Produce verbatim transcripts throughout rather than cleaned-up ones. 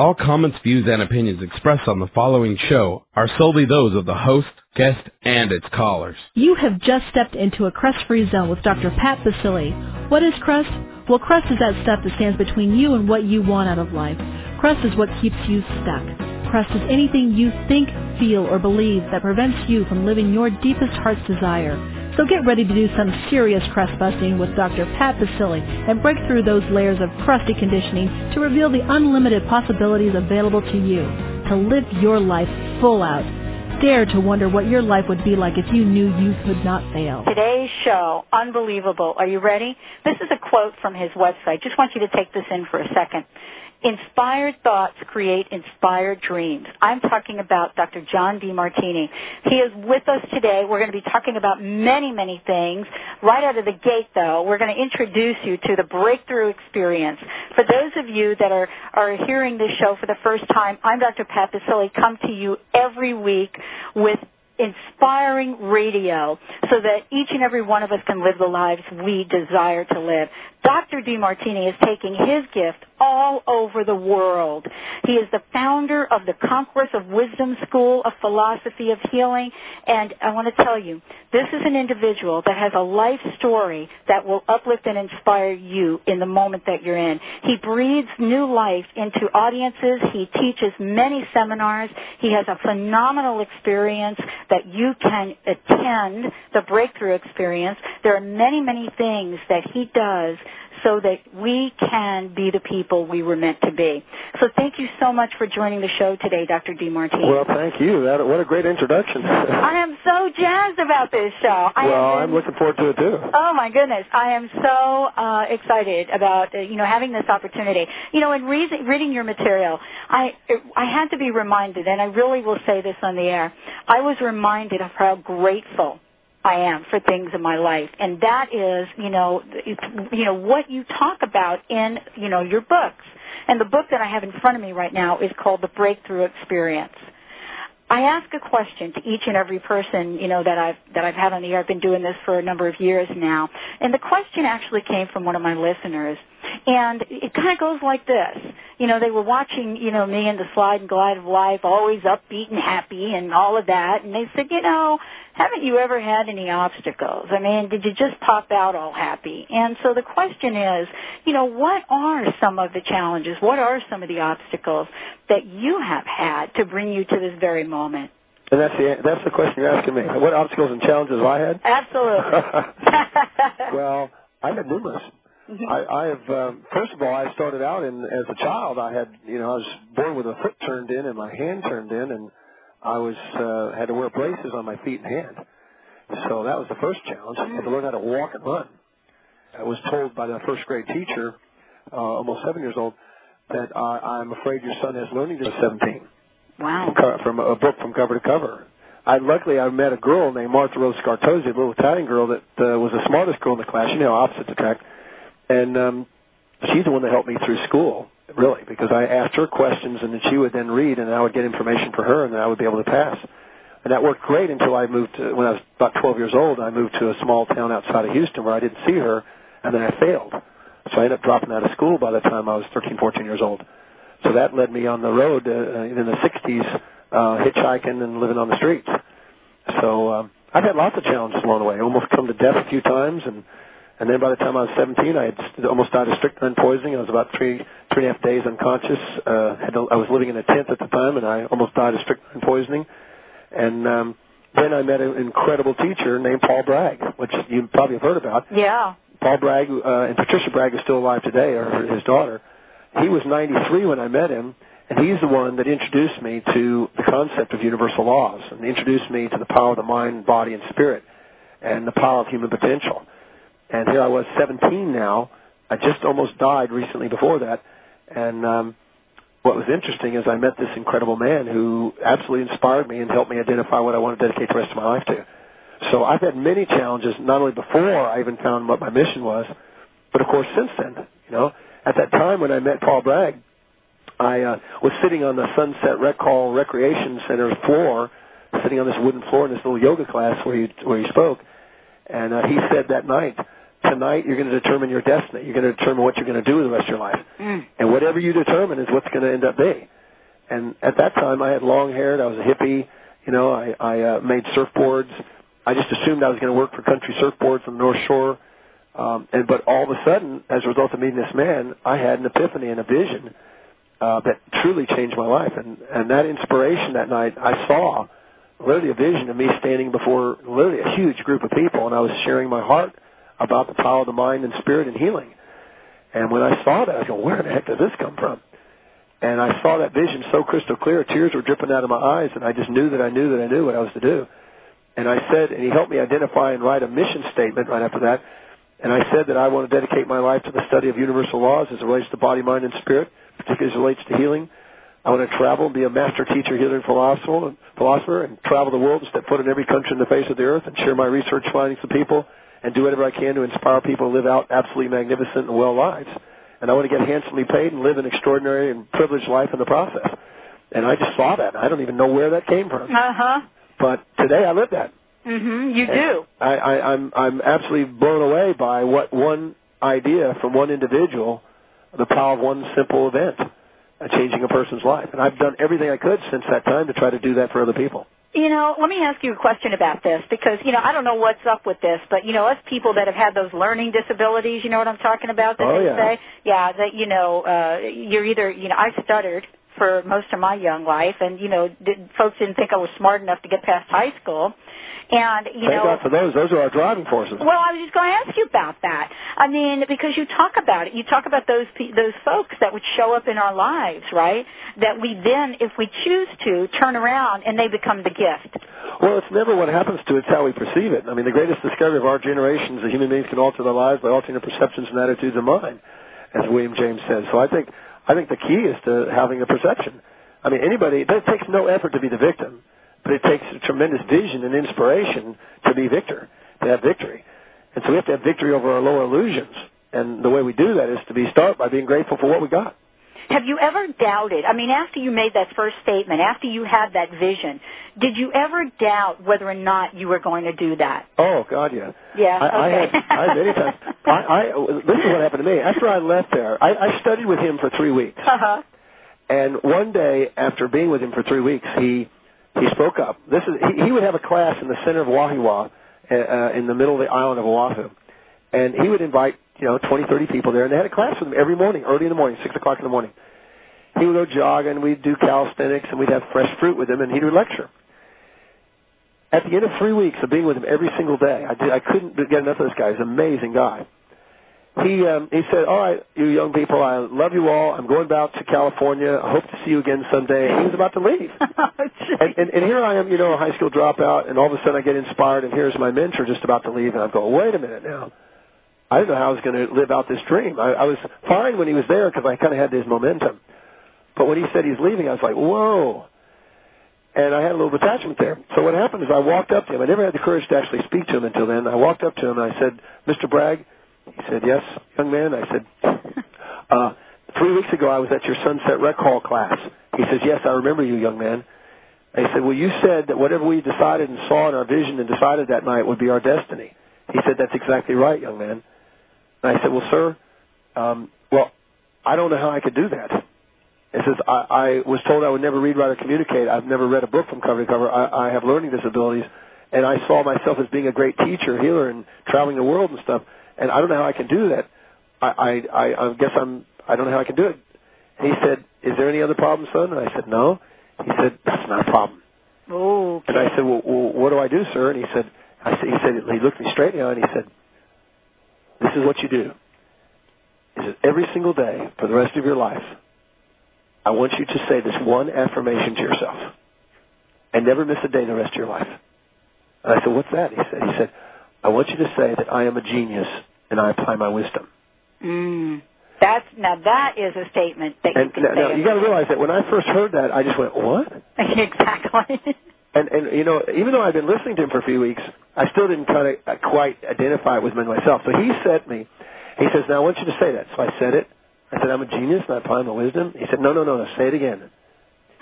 All comments, views, and opinions expressed on the following show are solely those of the host, guest, and its callers. You have just stepped into a crust-free zone with Doctor Pat Basile. What is crust? Well, crust is that stuff that stands between you and what you want out of life. Crust is what keeps you stuck. Crust is anything you think, feel, or believe that prevents you from living your deepest heart's desire. So get ready to do some serious crust busting with Doctor Pat Basile and break through those layers of crusty conditioning to reveal the unlimited possibilities available to you to live your life full out. Dare to wonder what your life would be like if you knew you could not fail. Today's show, unbelievable. Are you ready? This is a quote from his website. Just want you to take this in for a second. Inspired thoughts create inspired dreams. I'm talking about Doctor John DeMartini. He is with us today. We're going to be talking about many, many things. Right out of the gate, though, we're going to introduce you to the Breakthrough Experience. For those of you that are, are hearing this show for the first time, I'm Doctor Pat Basile, come to you every week with inspiring radio so that each and every one of us can live the lives we desire to live. Doctor DeMartini is taking his gift all over the world. He is the founder of the Concourse of Wisdom School of Philosophy of Healing, and I want to tell you, this is an individual that has a life story that will uplift and inspire you in the moment that you're in. He breathes new life into audiences. He teaches many seminars. He has a phenomenal experience that you can attend, the Breakthrough Experience. There are many, many things that he does so that we can be the people we were meant to be. So thank you so much for joining the show today, Doctor DeMartini. Well, thank you. That, what a great introduction. I am so jazzed about this show. I well, am, I'm looking forward to it, too. Oh, my goodness. I am so uh, excited about, uh, you know, having this opportunity. You know, in reading, reading your material, I, I had to be reminded, and I really will say this on the air, I was reminded of how grateful I am for things in my life, and that is, you know, you know what you talk about in, you know, your books. And the book that I have in front of me right now is called The Breakthrough Experience. I ask a question to each and every person, you know, that I've that I've had on the air. I've been doing this for a number of years now, and the question actually came from one of my listeners, and it kind of goes like this. You know, they were watching, you know, me in the slide and glide of life, always upbeat and happy and all of that. And they said, you know, haven't you ever had any obstacles? I mean, did you just pop out all happy? And so the question is, you know, what are some of the challenges? What are some of the obstacles that you have had to bring you to this very moment? And that's the that's the question you're asking me. What obstacles and challenges have I had? Absolutely. Well, I've had numerous. I, I have, um, first of all, I started out in, as a child. I had, you know, I was born with a foot turned in and my hand turned in, and I was, uh, had to wear braces on my feet and hand. So that was the first challenge. I had to learn how to walk and run. I was told by the first grade teacher, uh, almost seven years old, that uh, I'm afraid your son has learning disabilities. Wow. From a book from cover to cover. I, luckily, I met a girl named Martha Rose Scartozzi, a little Italian girl that uh, was the smartest girl in the class. You know, opposites attract. And um, she's the one that helped me through school, really, because I asked her questions, and then she would then read, and I would get information for her, and then I would be able to pass. And that worked great until I moved to, when I was about twelve years old, I moved to a small town outside of Houston where I didn't see her, and then I failed. So I ended up dropping out of school by the time I was thirteen, fourteen years old. So that led me on the road uh, in the sixties, uh, hitchhiking and living on the streets. So um, I've had lots of challenges along the way. I almost come to death a few times, and... And then by the time I was seventeen, I had almost died of strychnine poisoning. I was about three, three and a half days unconscious. Uh, had to, I was living in a tent at the time, and I almost died of strychnine poisoning. And um, then I met an incredible teacher named Paul Bragg, which you probably have heard about. Yeah. Paul Bragg uh, and Patricia Bragg is still alive today, or his daughter. He was ninety-three when I met him, and he's the one that introduced me to the concept of universal laws and introduced me to the power of the mind, body, and spirit, and the power of human potential. And here I was, seventeen now. I just almost died recently before that. And um, what was interesting is I met this incredible man who absolutely inspired me and helped me identify what I want to dedicate the rest of my life to. So I've had many challenges, not only before I even found what my mission was, but, of course, since then. You know, at that time when I met Paul Bragg, I uh, was sitting on the Sunset Recall Recreation Center floor, sitting on this wooden floor in this little yoga class where he, where he spoke. And uh, he said that night, tonight, you're going to determine your destiny. You're going to determine what you're going to do with the rest of your life. Mm. And whatever you determine is what's going to end up being. And at that time, I had long hair. I was a hippie. You know, I, I uh, made surfboards. I just assumed I was going to work for Country Surfboards on the North Shore. Um, and But all of a sudden, as a result of meeting this man, I had an epiphany and a vision uh, that truly changed my life. And, and that inspiration that night, I saw literally a vision of me standing before literally a huge group of people, and I was sharing my heart about the power of the mind and spirit and healing. And when I saw that, I go, where the heck does this come from? And I saw that vision so crystal clear, tears were dripping out of my eyes, and I just knew that I knew that I knew what I was to do. And I said, and he helped me identify and write a mission statement right after that, and I said that I want to dedicate my life to the study of universal laws as it relates to body, mind, and spirit, particularly as it relates to healing. I want to travel and be a master teacher, healer, and philosopher, and travel the world and step foot in every country in the face of the earth and share my research findings with people and do whatever I can to inspire people to live out absolutely magnificent and well lives. And I want to get handsomely paid and live an extraordinary and privileged life in the process. And I just saw that. I don't even know where that came from. Uh-huh. But today I live that. Mm-hmm. You and do. I, I, I'm, I'm absolutely blown away by what one idea from one individual, the power of one simple event, changing a person's life. And I've done everything I could since that time to try to do that for other people. You know, let me ask you a question about this because, you know, I don't know what's up with this, but, you know, us people that have had those learning disabilities, you know what I'm talking about, that oh, they yeah. say? Yeah, that, you know, uh, you're either, you know, I stuttered for most of my young life, and, you know, did, folks didn't think I was smart enough to get past high school. And, you Thank know, God for those. Those are our driving forces. Well, I was just going to ask you about that. I mean, because you talk about it. You talk about those those folks that would show up in our lives, right, that we then, if we choose to, turn around and they become the gift. Well, it's never what happens to it. It's how we perceive it. I mean, the greatest discovery of our generation is that human beings can alter their lives by altering their perceptions and attitudes of mind, as William James says. So I think I think the key is to having a perception. I mean, anybody, it takes no effort to be the victim. But it takes a tremendous vision and inspiration to be victor, to have victory. And so we have to have victory over our lower illusions. And the way we do that is to be start by being grateful for what we got. Have you ever doubted, I mean, after you made that first statement, after you had that vision, did you ever doubt whether or not you were going to do that? Oh, God, yeah. Yeah, I, okay. I had many times. I, I, this is what happened to me. After I left there, I, I studied with him for three weeks. Uh-huh. And one day, after being with him for three weeks, he... He spoke up. This is he, he would have a class in the center of Wahiawa, uh, in the middle of the island of Oahu, and he would invite, you know, twenty, thirty people there, and they had a class with him every morning, early in the morning, six o'clock in the morning. He would go jog, and we'd do calisthenics, and we'd have fresh fruit with him, and he would lecture. At the end of three weeks of being with him every single day, I, did, I couldn't get enough of this guy. He's an amazing guy. He um, he said, all right, you young people, I love you all. I'm going back to California. I hope to see you again someday. And he was about to leave. and, and, and here I am, you know, a high school dropout, and all of a sudden I get inspired, and here's my mentor just about to leave, and I'm going, wait a minute now. I didn't know how I was going to live out this dream. I, I was fine when he was there because I kind of had this momentum. But when he said he's leaving, I was like, whoa. And I had a little detachment there. So what happened is I walked up to him. I never had the courage to actually speak to him until then. I walked up to him, and I said, Mister Bragg. He said, yes, young man. I said, uh, three weeks ago I was at your Sunset Recall class. He says, yes, I remember you, young man. I said, well, you said that whatever we decided and saw in our vision and decided that night would be our destiny. He said, that's exactly right, young man. And I said, well, sir, um, well, I don't know how I could do that. He says, I, I was told I would never read, write, or communicate. I've never read a book from cover to cover. I, I have learning disabilities, and I saw myself as being a great teacher, healer, and traveling the world and stuff. And I don't know how I can do that. I, I, I, I guess I'm, I don't know how I can do it. And he said, is there any other problem, son? And I said, no. He said, that's not a problem. Oh. Okay. And I said, well, well, what do I do, sir? And he said, I said, he said, he looked me straight in the eye and he said, this is what you do. He said, every single day for the rest of your life, I want you to say this one affirmation to yourself and never miss a day the rest of your life. And I said, what's that? He said, he said, I want you to say that I am a genius and I apply my wisdom. Mm. That's, now that is a statement that and you can now, say. Now you got to realize that when I first heard that, I just went, what? Exactly. And, and you know, even though I've been listening to him for a few weeks, I still didn't kind of quite identify it with myself. So he sent me, he says, now I want you to say that. So I said it. I said, I'm a genius and I apply my wisdom. He said, no, no, no, no, say it again.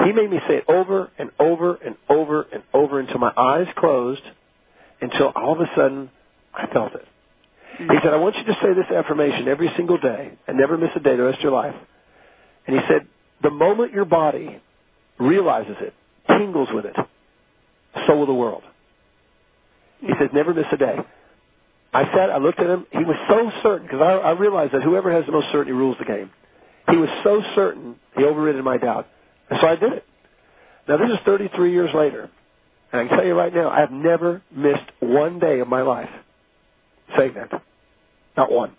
He made me say it over and over and over and over until my eyes closed, until all of a sudden I felt it. He said, I want you to say this affirmation every single day and never miss a day the rest of your life. And he said, the moment your body realizes it, tingles with it, so will the world. He says, never miss a day. I sat, I looked at him. He was so certain, because I, I realized that whoever has the most certainty rules the game. He was so certain, he overridden my doubt. And so I did it. Now, this is thirty-three years later. And I can tell you right now, I have never missed one day of my life saying that. Not one.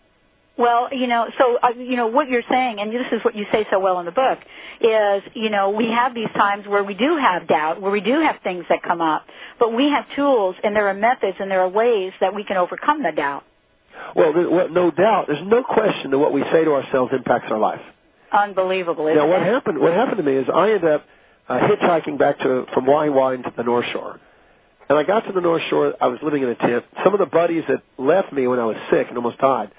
Well, you know, so, uh, you know, what you're saying, and this is what you say so well in the book, is, you know, we have these times where we do have doubt, where we do have things that come up, but we have tools and there are methods and there are ways that we can overcome the doubt. Well, there, well no doubt. There's no question that what we say to ourselves impacts our life. Unbelievable, isn't it? Now, what happened, what happened to me is I ended up uh, hitchhiking back to from Wahiawa to the North Shore. And I got to the North Shore. I was living in a tent. Some of the buddies that left me when I was sick and almost died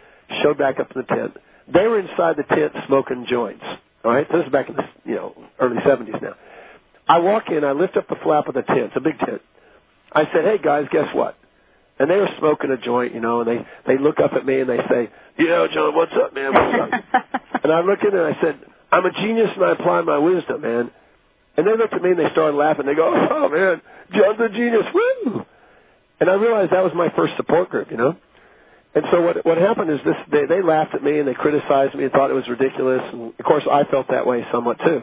showed back up in the tent. They were inside the tent smoking joints. All right? So this is back in the you know, early seventies now. I walk in. I lift up the flap of the tent. It's a big tent. I said, hey, guys, guess what? And they were smoking a joint, you know, and they, they look up at me and they say, yeah, John, what's up, man? What's up? And I look in and I said, I'm a genius and I apply my wisdom, man. And they looked at me and they started laughing. They go, oh, man, John's a genius, woo! And I realized that was my first support group, you know. And so what what happened is this: they, they laughed at me and they criticized me and thought it was ridiculous. And, of course, I felt that way somewhat, too.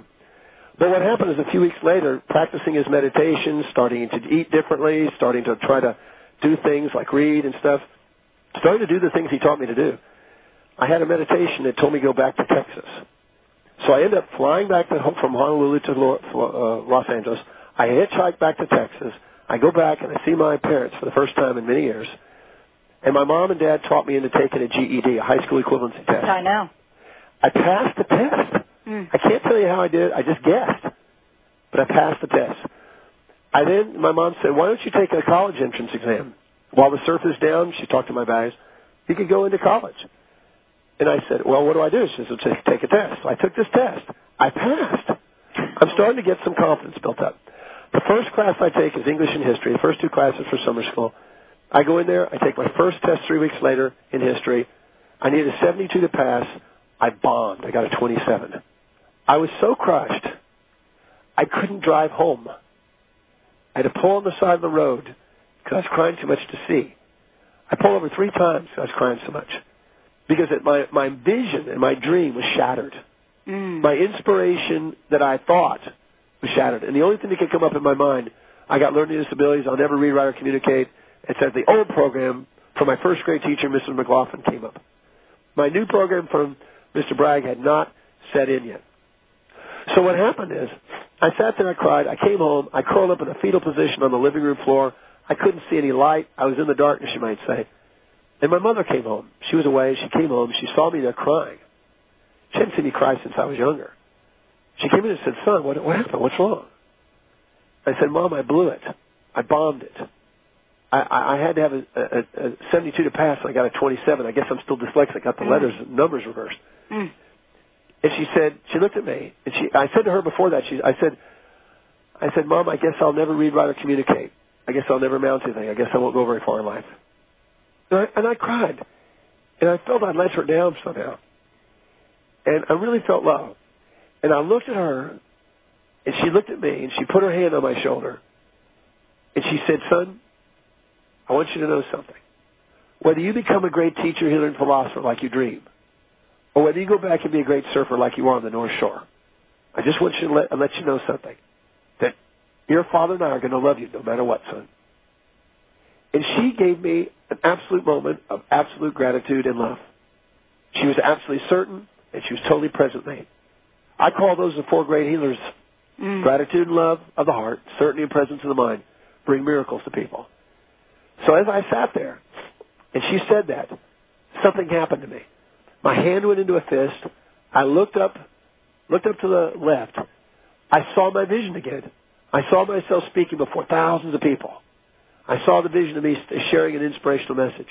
But what happened is a few weeks later, practicing his meditation, starting to eat differently, starting to try to do things like read and stuff, starting to do the things he taught me to do. I had a meditation that told me to go back to Texas. So I ended up flying back to, from Honolulu to Los Angeles. I hitchhiked back to Texas. I go back and I see my parents for the first time in many years. And my mom and dad taught me into taking a G E D, a high school equivalency test. I know. I passed the test. Mm. I can't tell you how I did it. I just guessed. But I passed the test. I then, my mom said, why don't you take a college entrance exam? While the surf is down, she talked to my guys, you could go into college. And I said, well, what do I do? She said, take a test. So I took this test. I passed. I'm starting to get some confidence built up. The first class I take is English and history, the first two classes for summer school. I go in there. I take my first test three weeks later in history. I needed a seventy-two to pass. I bombed. I got a twenty-seven. I was so crushed, I couldn't drive home. I had to pull on the side of the road because I was crying too much to see. I pulled over three times because I was crying so much. Because it, my, my vision and my dream was shattered. Mm. My inspiration that I thought was shattered. And the only thing that could come up in my mind, I got learning disabilities, I'll never read, write, or communicate. It said the old program from my first grade teacher, Missus McLaughlin, came up. My new program from Mister Bragg had not set in yet. So what happened is, I sat there, I cried, I came home, I curled up in a fetal position on the living room floor. I couldn't see any light. I was in the darkness, you might say. And my mother came home. She was away. She came home. She saw me there crying. She hadn't seen me cry since I was younger. She came in and said, son, what, what happened? What's wrong? I said, Mom, I blew it. I bombed it. I, I, I had to have a, a, a seventy-two to pass, and I got a twenty-seven. I guess I'm still dyslexic. I got the letters and numbers reversed. Mm. And she said, she looked at me, and she, I said to her before that, she, I said, I said, Mom, I guess I'll never read, write, or communicate. I guess I'll never amount to anything. I guess I won't go very far in life. And I, and I cried. And I felt I'd let her down somehow. And I really felt low. And I looked at her, and she looked at me, and she put her hand on my shoulder. And she said, son, I want you to know something. Whether you become a great teacher, healer, and philosopher like you dream, or whether you go back and be a great surfer like you are on the North Shore, I just want you to let, let you know something. That your father and I are going to love you no matter what, son. And she gave me an absolute moment of absolute gratitude and love. She was absolutely certain, and she was totally present with me. I call those the four great healers. Mm. Gratitude and love of the heart, certainty and presence of the mind, bring miracles to people. So as I sat there, and she said that, something happened to me. My hand went into a fist. I looked up, looked up to the left. I saw my vision again. I saw myself speaking before thousands of people. I saw the vision of me sharing an inspirational message.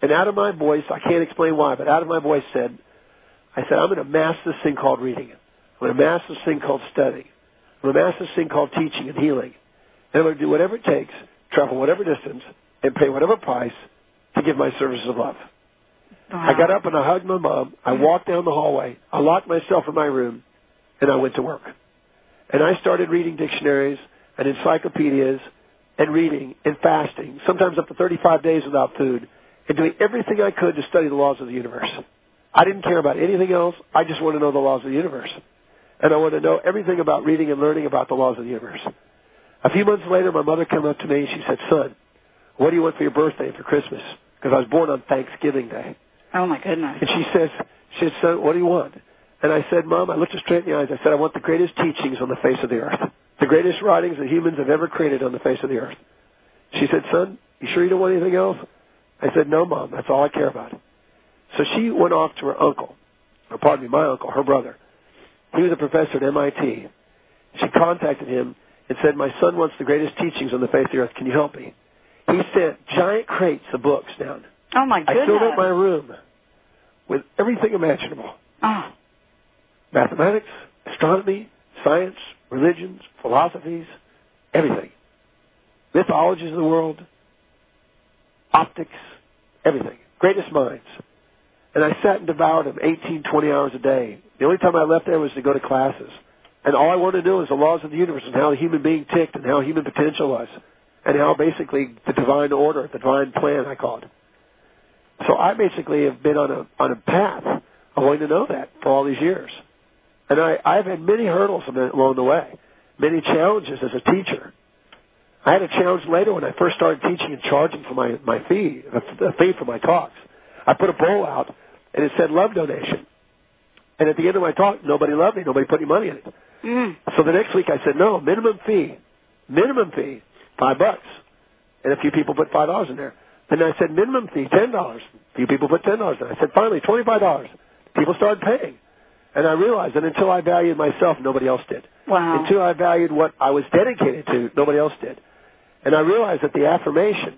And out of my voice, I can't explain why, but out of my voice said, I said, I'm going to master this thing called reading. I'm going to master this thing called studying. I'm going to master this thing called teaching and healing. And I'm going to do whatever it takes, travel whatever distance, and pay whatever price to give my services of love. Wow. I got up and I hugged my mom. I walked down the hallway. I locked myself in my room, and I went to work. And I started reading dictionaries and encyclopedias and reading and fasting, sometimes up to thirty-five days without food, and doing everything I could to study the laws of the universe. I didn't care about anything else. I just wanted to know the laws of the universe. And I wanted to know everything about reading and learning about the laws of the universe. A few months later, my mother came up to me and she said, "Son, what do you want for your birthday and for Christmas?" Because I was born on Thanksgiving Day. Oh, my goodness. And she says, she said, "Son, what do you want?" And I said, "Mom," I looked her straight in the eyes. I said, "I want the greatest teachings on the face of the earth, the greatest writings that humans have ever created on the face of the earth." She said, "Son, you sure you don't want anything else?" I said, "No, Mom, that's all I care about." So she went off to her uncle, or pardon me, my uncle, her brother. He was a professor at M I T. She contacted him and said, "My son wants the greatest teachings on the face of the earth. Can you help me?" He sent giant crates of books down. Oh, my goodness. I filled up my room with everything imaginable. Oh. Mathematics, astronomy, science, religions, philosophies, everything. Mythologies of the world, optics, everything. Greatest minds. And I sat and devoured them eighteen, twenty hours a day. The only time I left there was to go to classes. And all I wanted to know was the laws of the universe and how the human being ticked and how human potential was and how basically the divine order, the divine plan, I called it. So I basically have been on a on a path of wanting to know that for all these years. And I, I've had many hurdles along the way, many challenges as a teacher. I had a challenge later when I first started teaching and charging for my, my fee, a fee for my talks. I put a bowl out, and it said love donation. And at the end of my talk, nobody loved me. Nobody put any money in it. Mm. So the next week I said, no, minimum fee, minimum fee, five bucks. And a few people put five dollars in there. And I said, minimum fee, ten dollars. A few people put ten dollars in. I said, finally, twenty-five dollars. People started paying. And I realized that until I valued myself, nobody else did. Wow. Until I valued what I was dedicated to, nobody else did. And I realized that the affirmation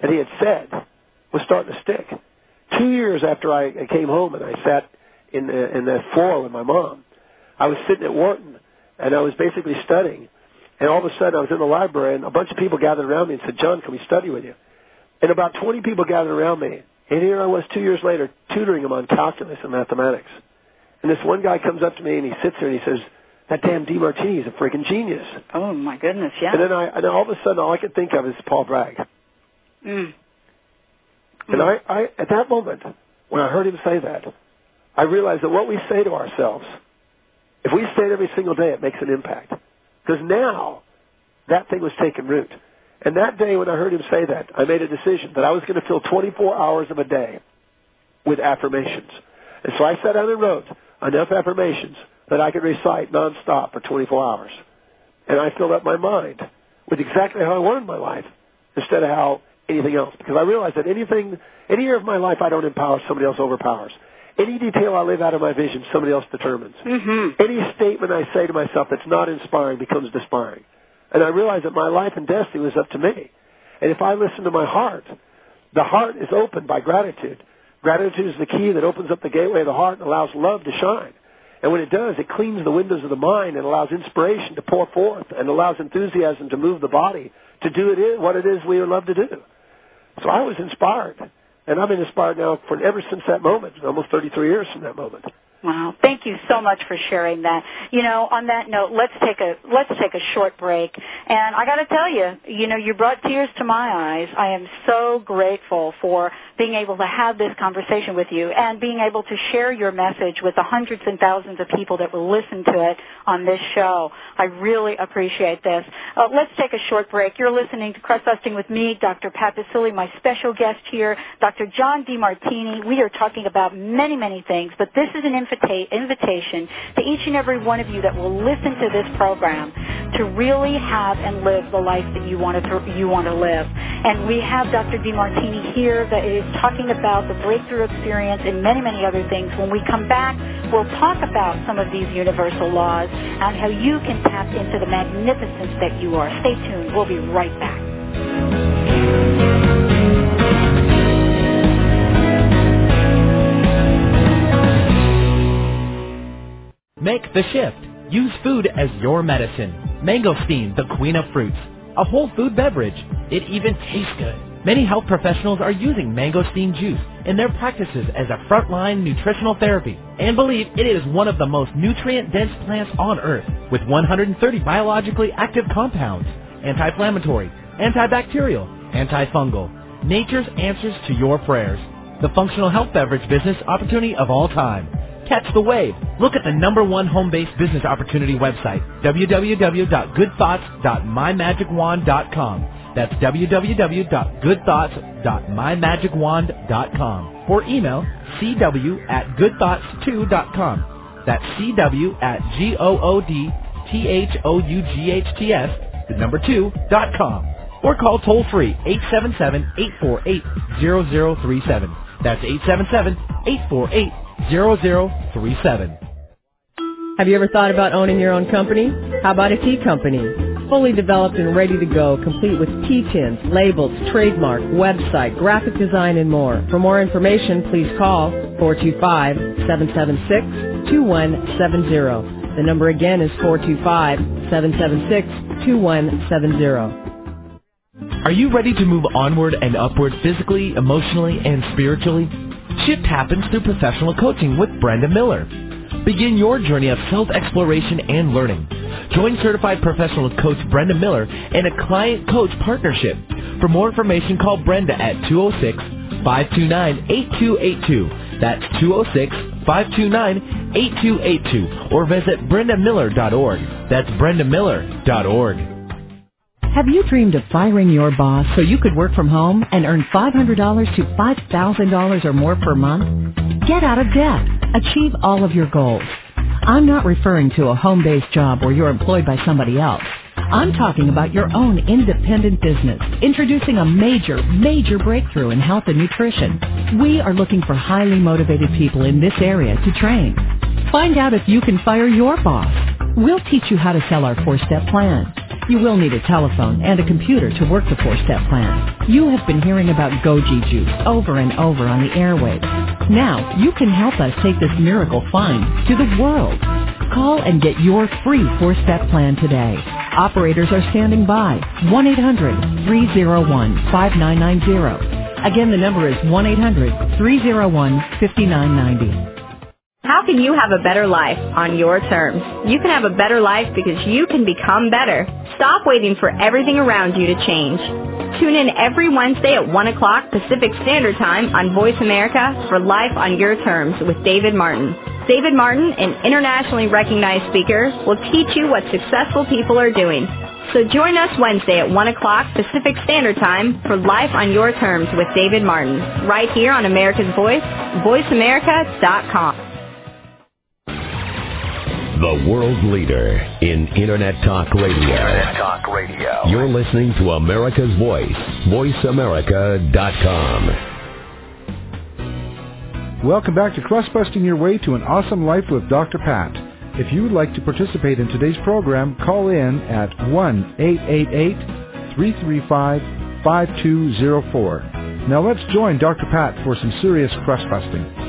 that he had said was starting to stick. Two years after I came home and I sat in the, in the floor with my mom, I was sitting at Wharton, and I was basically studying. And all of a sudden, I was in the library, and a bunch of people gathered around me and said, "John, can we study with you?" And about twenty people gathered around me. And here I was two years later tutoring him on calculus and mathematics. And this one guy comes up to me, and he sits there, and he says, "That damn DeMartini is a freaking genius." Oh, my goodness, yeah. And then I, and all of a sudden, all I could think of is Paul Bragg. Mm. And I, I, at that moment, when I heard him say that, I realized that what we say to ourselves, if we say it every single day, it makes an impact. Because now, that thing was taking root. And that day when I heard him say that, I made a decision that I was going to fill twenty-four hours of a day with affirmations. And so I sat down and wrote enough affirmations that I could recite nonstop for twenty-four hours. And I filled up my mind with exactly how I wanted my life instead of how anything else. Because I realized that anything, any year of my life I don't empower, somebody else overpowers. Any detail I live out of my vision, somebody else determines. Mm-hmm. Any statement I say to myself that's not inspiring becomes despairing. And I realized that my life and destiny was up to me. And if I listen to my heart, the heart is opened by gratitude. Gratitude is the key that opens up the gateway of the heart and allows love to shine. And when it does, it cleans the windows of the mind and allows inspiration to pour forth and allows enthusiasm to move the body to do it what it is we would love to do. So I was inspired, and I've been inspired now for ever since that moment, almost thirty-three years from that moment. Wow. Thank you so much for sharing that. You know, on that note, let's take a let's take a short break. And I got to tell you, you know, you brought tears to my eyes. I am so grateful for being able to have this conversation with you and being able to share your message with the hundreds and thousands of people that will listen to it on this show. I really appreciate this. Uh, let's take a short break. You're listening to Crust-Busting with me, Doctor Pat Basile, my special guest here, Doctor John DeMartini. We are talking about many, many things, but this is an invitation to each and every one of you that will listen to this program to really have and live the life that you want to you want to live. And we have Doctor DeMartini here that is talking about the breakthrough experience and many, many other things. When we come back, we'll talk about some of these universal laws and how you can tap into the magnificence that you are. Stay tuned. We'll be right back. Make the shift. Use food as your medicine. Mangosteen, the queen of fruits. A whole food beverage. It even tastes good. Many health professionals are using mangosteen juice in their practices as a frontline nutritional therapy and believe it is one of the most nutrient-dense plants on Earth, with one hundred thirty biologically active compounds, anti-inflammatory, antibacterial, antifungal. Nature's answers to your prayers. The functional health beverage business opportunity of all time. Catch the wave. Look at the number one home-based business opportunity website, w w w dot good thoughts dot my magic wand dot com. That's w w w dot good thoughts dot my magic wand dot com, or email c w at good thoughts two dot com. That's c w at g o o d t h o u g h t s, the number two, dot com. Or call toll-free eight seven seven, eight four eight, zero zero three seven. That's eight seven seven, eight four eight, zero zero three seven. Have you ever thought about owning your own company? How about a tea company? Fully developed and ready to go, complete with tea tins, labels, trademark, website, graphic design, and more. For more information, please call four two five, seven seven six, two one seven zero. The number again is four two five, seven seven six, two one seven zero. Are you ready to move onward and upward physically, emotionally, and spiritually? Shift happens through professional coaching with Brenda Miller. Begin your journey of self-exploration and learning. Join certified professional coach Brenda Miller in a client-coach partnership. For more information, call Brenda at two oh six, five two nine, eight two eight two. That's two oh six, five two nine, eight two eight two. Or visit brenda miller dot org. That's brenda miller dot org. Have you dreamed of firing your boss so you could work from home and earn five hundred dollars to five thousand dollars or more per month? Get out of debt. Achieve all of your goals. I'm not referring to a home-based job where you're employed by somebody else. I'm talking about your own independent business, introducing a major, major breakthrough in health and nutrition. We are looking for highly motivated people in this area to train. Find out if you can fire your boss. We'll teach you how to sell our four-step plan. You will need a telephone and a computer to work the four-step plan. You have been hearing about goji juice over and over on the airwaves. Now, you can help us take this miracle find to the world. Call and get your free four-step plan today. Operators are standing by. one eight hundred, three oh one, five nine nine zero. Again, the number is one eight hundred, three oh one, five nine nine zero. How can you have a better life on your terms? You can have a better life because you can become better. Stop waiting for everything around you to change. Tune in every Wednesday at one o'clock Pacific Standard Time on Voice America for Life on Your Terms with David Martin. David Martin, an internationally recognized speaker, will teach you what successful people are doing. So join us Wednesday at one o'clock Pacific Standard Time for Life on Your Terms with David Martin, right here on America's Voice, voice america dot com. The world leader in Internet Talk Radio. Internet Talk Radio. You're listening to America's Voice, voice america dot com. Welcome back to Crust-Busting Your Way to an Awesome Life with Doctor Pat. If you would like to participate in today's program, call in at one eight eight eight, three three five, five two oh four. Now let's join Doctor Pat for some serious crust-busting.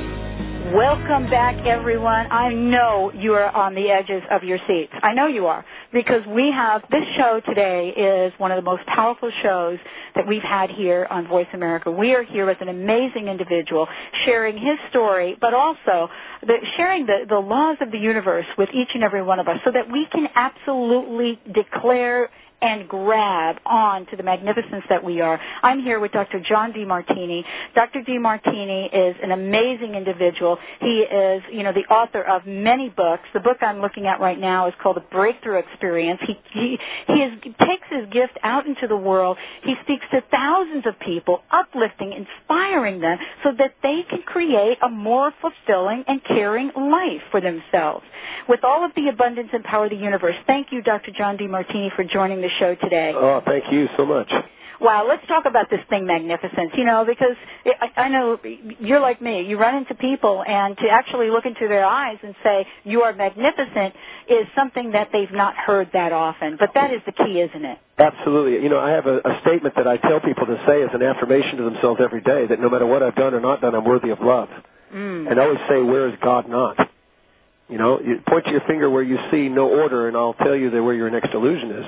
Welcome back, everyone. I know you are on the edges of your seats. I know you are, because we have this show today is one of the most powerful shows that we've had here on Voice America. We are here with an amazing individual sharing his story, but also the, sharing the, the laws of the universe with each and every one of us so that we can absolutely declare and grab on to the magnificence that we are. I'm here with Doctor John DeMartini. Doctor DeMartini is an amazing individual. He is, you know, the author of many books. The book I'm looking at right now is called The Breakthrough Experience. He he, he is, takes his gift out into the world. He speaks to thousands of people, uplifting, inspiring them so that they can create a more fulfilling and caring life for themselves. With all of the abundance and power of the universe, thank you, Doctor John DeMartini, for joining the show today. Oh, thank you so much. Wow, let's talk about this thing, magnificence, you know, because I know you're like me. You run into people, and to actually look into their eyes and say, you are magnificent, is something that they've not heard that often. But that is the key, isn't it? Absolutely. You know, I have a, a statement that I tell people to say as an affirmation to themselves every day, that no matter what I've done or not done, I'm worthy of love. Mm. And I always say, where is God not? You know, you point your finger where you see no order, and I'll tell you that where your next illusion is.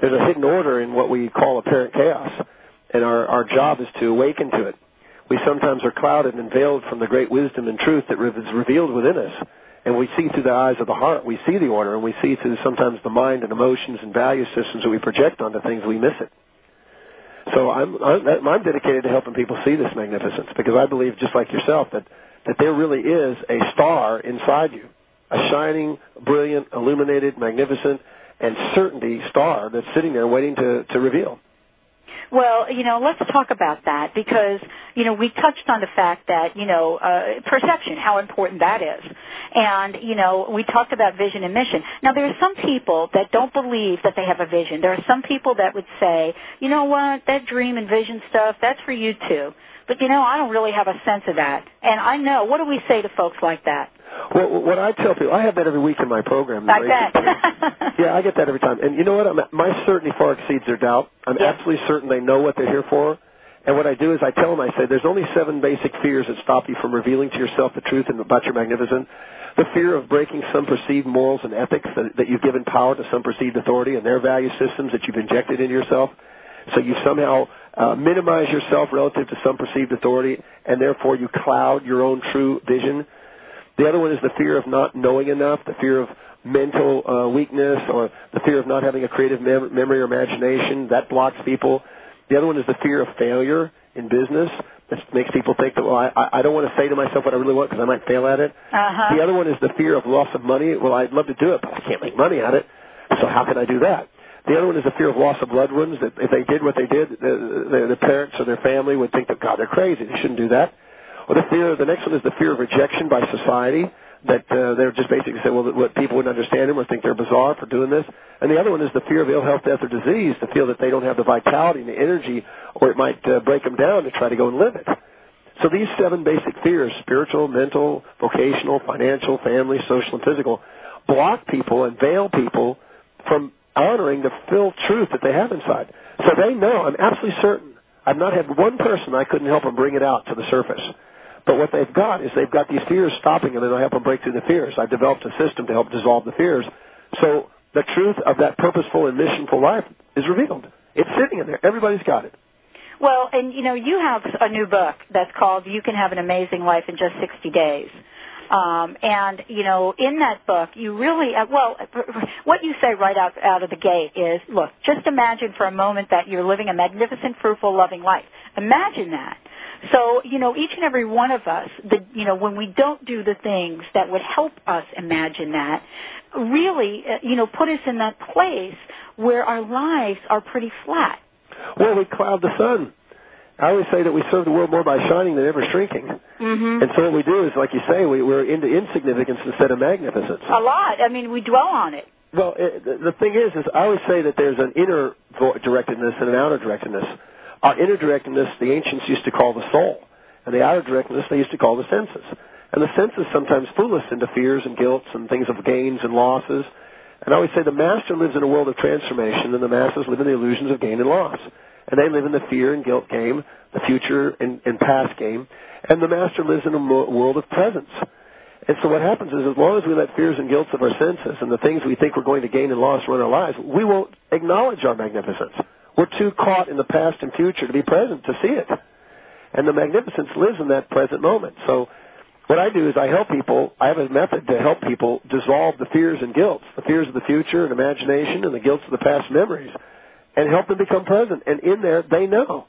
There's a hidden order in what we call apparent chaos. and our, our job is to awaken to it. We sometimes are clouded and veiled from the great wisdom and truth that is revealed within us, and we see through the eyes of the heart. We see the order, and we see through sometimes the mind and emotions and value systems that we project onto things, we miss it. So I'm, I'm, I'm dedicated to helping people see this magnificence, because I believe, just like yourself, that, that there really is a star inside you, a shining, brilliant, illuminated, magnificent, and certainty star that's sitting there waiting to, to reveal. Well, you know, let's talk about that, because, you know, we touched on the fact that, you know, uh, perception, how important that is. And, you know, we talked about vision and mission. Now, there are some people that don't believe that they have a vision. There are some people that would say, you know what, that dream and vision stuff, that's for you too. But, you know, I don't really have a sense of that. And I know, what do we say to folks like that? Well, what I tell people, I have that every week in my program. I bet. Yeah, I get that every time. And you know what? I'm, my certainty far exceeds their doubt. I'm yes. absolutely certain they know what they're here for. And what I do is I tell them, I say, there's only seven basic fears that stop you from revealing to yourself the truth and about your magnificence. The fear of breaking some perceived morals and ethics that, that you've given power to some perceived authority and their value systems that you've injected into yourself. So you somehow uh, minimize yourself relative to some perceived authority, and therefore you cloud your own true vision. The other one is the fear of not knowing enough, the fear of mental uh, weakness, or the fear of not having a creative mem- memory or imagination. That blocks people. The other one is the fear of failure in business. That makes people think that, well, I, I don't want to say to myself what I really want because I might fail at it. Uh-huh. The other one is the fear of loss of money. Well, I'd love to do it, but I can't make money at it, so how can I do that? The other one is the fear of loss of loved ones, that if they did what they did, their the, the parents or their family would think that, God, they're crazy. They shouldn't do that. Well, the fear. The next one is the fear of rejection by society, that uh, they're just basically saying, well, what, people wouldn't understand them or think they're bizarre for doing this. And the other one is the fear of ill health, death, or disease, to feel that they don't have the vitality and the energy, or it might uh, break them down to try to go and live it. So these seven basic fears, spiritual, mental, vocational, financial, family, social, and physical, block people and veil people from honoring the full truth that they have inside. So they know, I'm absolutely certain, I've not had one person I couldn't help them bring it out to the surface. But what they've got is they've got these fears stopping them, and I help them break through the fears. I've developed a system to help dissolve the fears. So the truth of that purposeful and missionful life is revealed. It's sitting in there. Everybody's got it. Well, and, you know, you have a new book that's called You Can Have an Amazing Life in Just sixty days. Um, and, you know, in that book, you really, uh, well, what you say right out, out of the gate is, look, just imagine for a moment that you're living a magnificent, fruitful, loving life. Imagine that. So, you know, each and every one of us, the, you know, when we don't do the things that would help us imagine that, really, uh, you know, put us in that place where our lives are pretty flat. Well, we cloud the sun. I always say that we serve the world more by shining than ever shrinking. Mm-hmm. And so what we do is, like you say, we, we're into insignificance instead of magnificence. A lot. I mean, we dwell on it. Well, it, the thing is, is I always say that there's an inner directedness and an outer directedness. Our inner directedness, the ancients used to call the soul, and the outer directedness they used to call the senses. And the senses sometimes fool us into fears and guilts and things of gains and losses. And I always say the master lives in a world of transformation, and the masses live in the illusions of gain and loss. And they live in the fear and guilt game, the future and, and past game. And the master lives in a mo- world of presence. And so what happens is, as long as we let fears and guilts of our senses and the things we think we're going to gain and loss run our lives, we won't acknowledge our magnificence. We're too caught in the past and future to be present, to see it. And the magnificence lives in that present moment. So what I do is I help people, I have a method to help people dissolve the fears and guilts, the fears of the future and imagination and the guilts of the past memories, and help them become present. And in there, they know.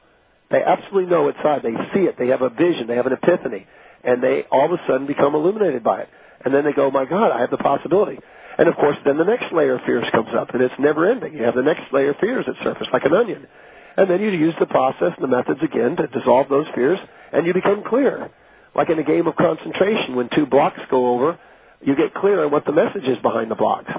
They absolutely know inside. They see it. They have a vision. They have an epiphany. And they all of a sudden become illuminated by it. And then they go, my God, I have the possibility. And, of course, then the next layer of fears comes up, and it's never-ending. You have the next layer of fears that surface like an onion. And then you use the process and the methods again to dissolve those fears, and you become clear. Like in a game of concentration, when two blocks go over, you get clear on what the message is behind the blocks.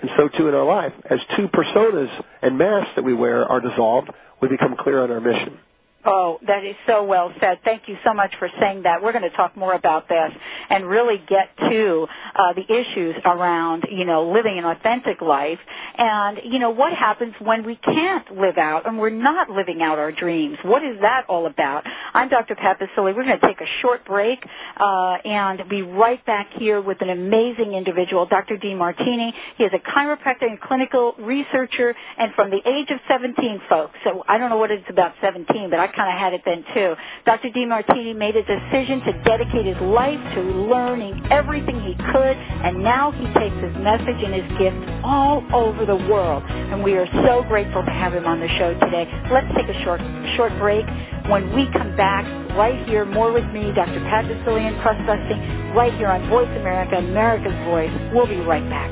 And so, too, in our life, as two personas and masks that we wear are dissolved, we become clear on our mission. Oh, that is so well said. Thank you so much for saying that. We're going to talk more about this and really get to uh, the issues around, you know, living an authentic life and, you know, what happens when we can't live out and we're not living out our dreams. What is that all about? I'm Doctor Pat Basile. We're going to take a short break uh, and be right back here with an amazing individual, Doctor DeMartini. He is a chiropractor and clinical researcher, and from the age of seventeen, folks, so I don't know what it's about seventeen, but I kind of had it then too. Doctor DeMartini made a decision to dedicate his life to learning everything he could, and now he takes his message and his gift all over the world. And we are so grateful to have him on the show today. Let's take a short short break. When we come back, right here, more with me, Doctor Pat Basile and Trust Busting, right here on Voice America, America's Voice. We'll be right back.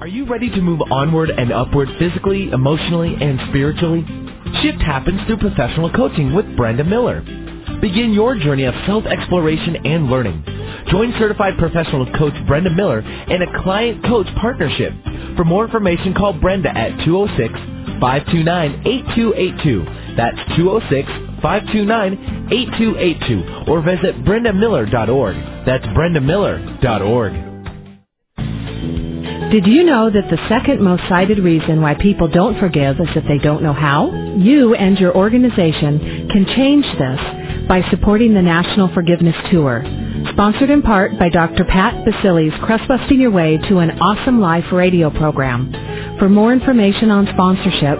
Are you ready to move onward and upward physically, emotionally, and spiritually? Shift happens through professional coaching with Brenda Miller. Begin your journey of self-exploration and learning. Join certified professional coach Brenda Miller in a client-coach partnership. For more information, call Brenda at two oh six, five two nine, eight two eight two. That's two oh six, five two nine, eight two eight two. Or visit brenda miller dot org. That's brenda miller dot org. Did you know that the second most cited reason why people don't forgive is that they don't know how? You and your organization can change this by supporting the National Forgiveness Tour, sponsored in part by Doctor Pat Basile's Crust-Busting Your Way to an Awesome Life radio program. For more information on sponsorship,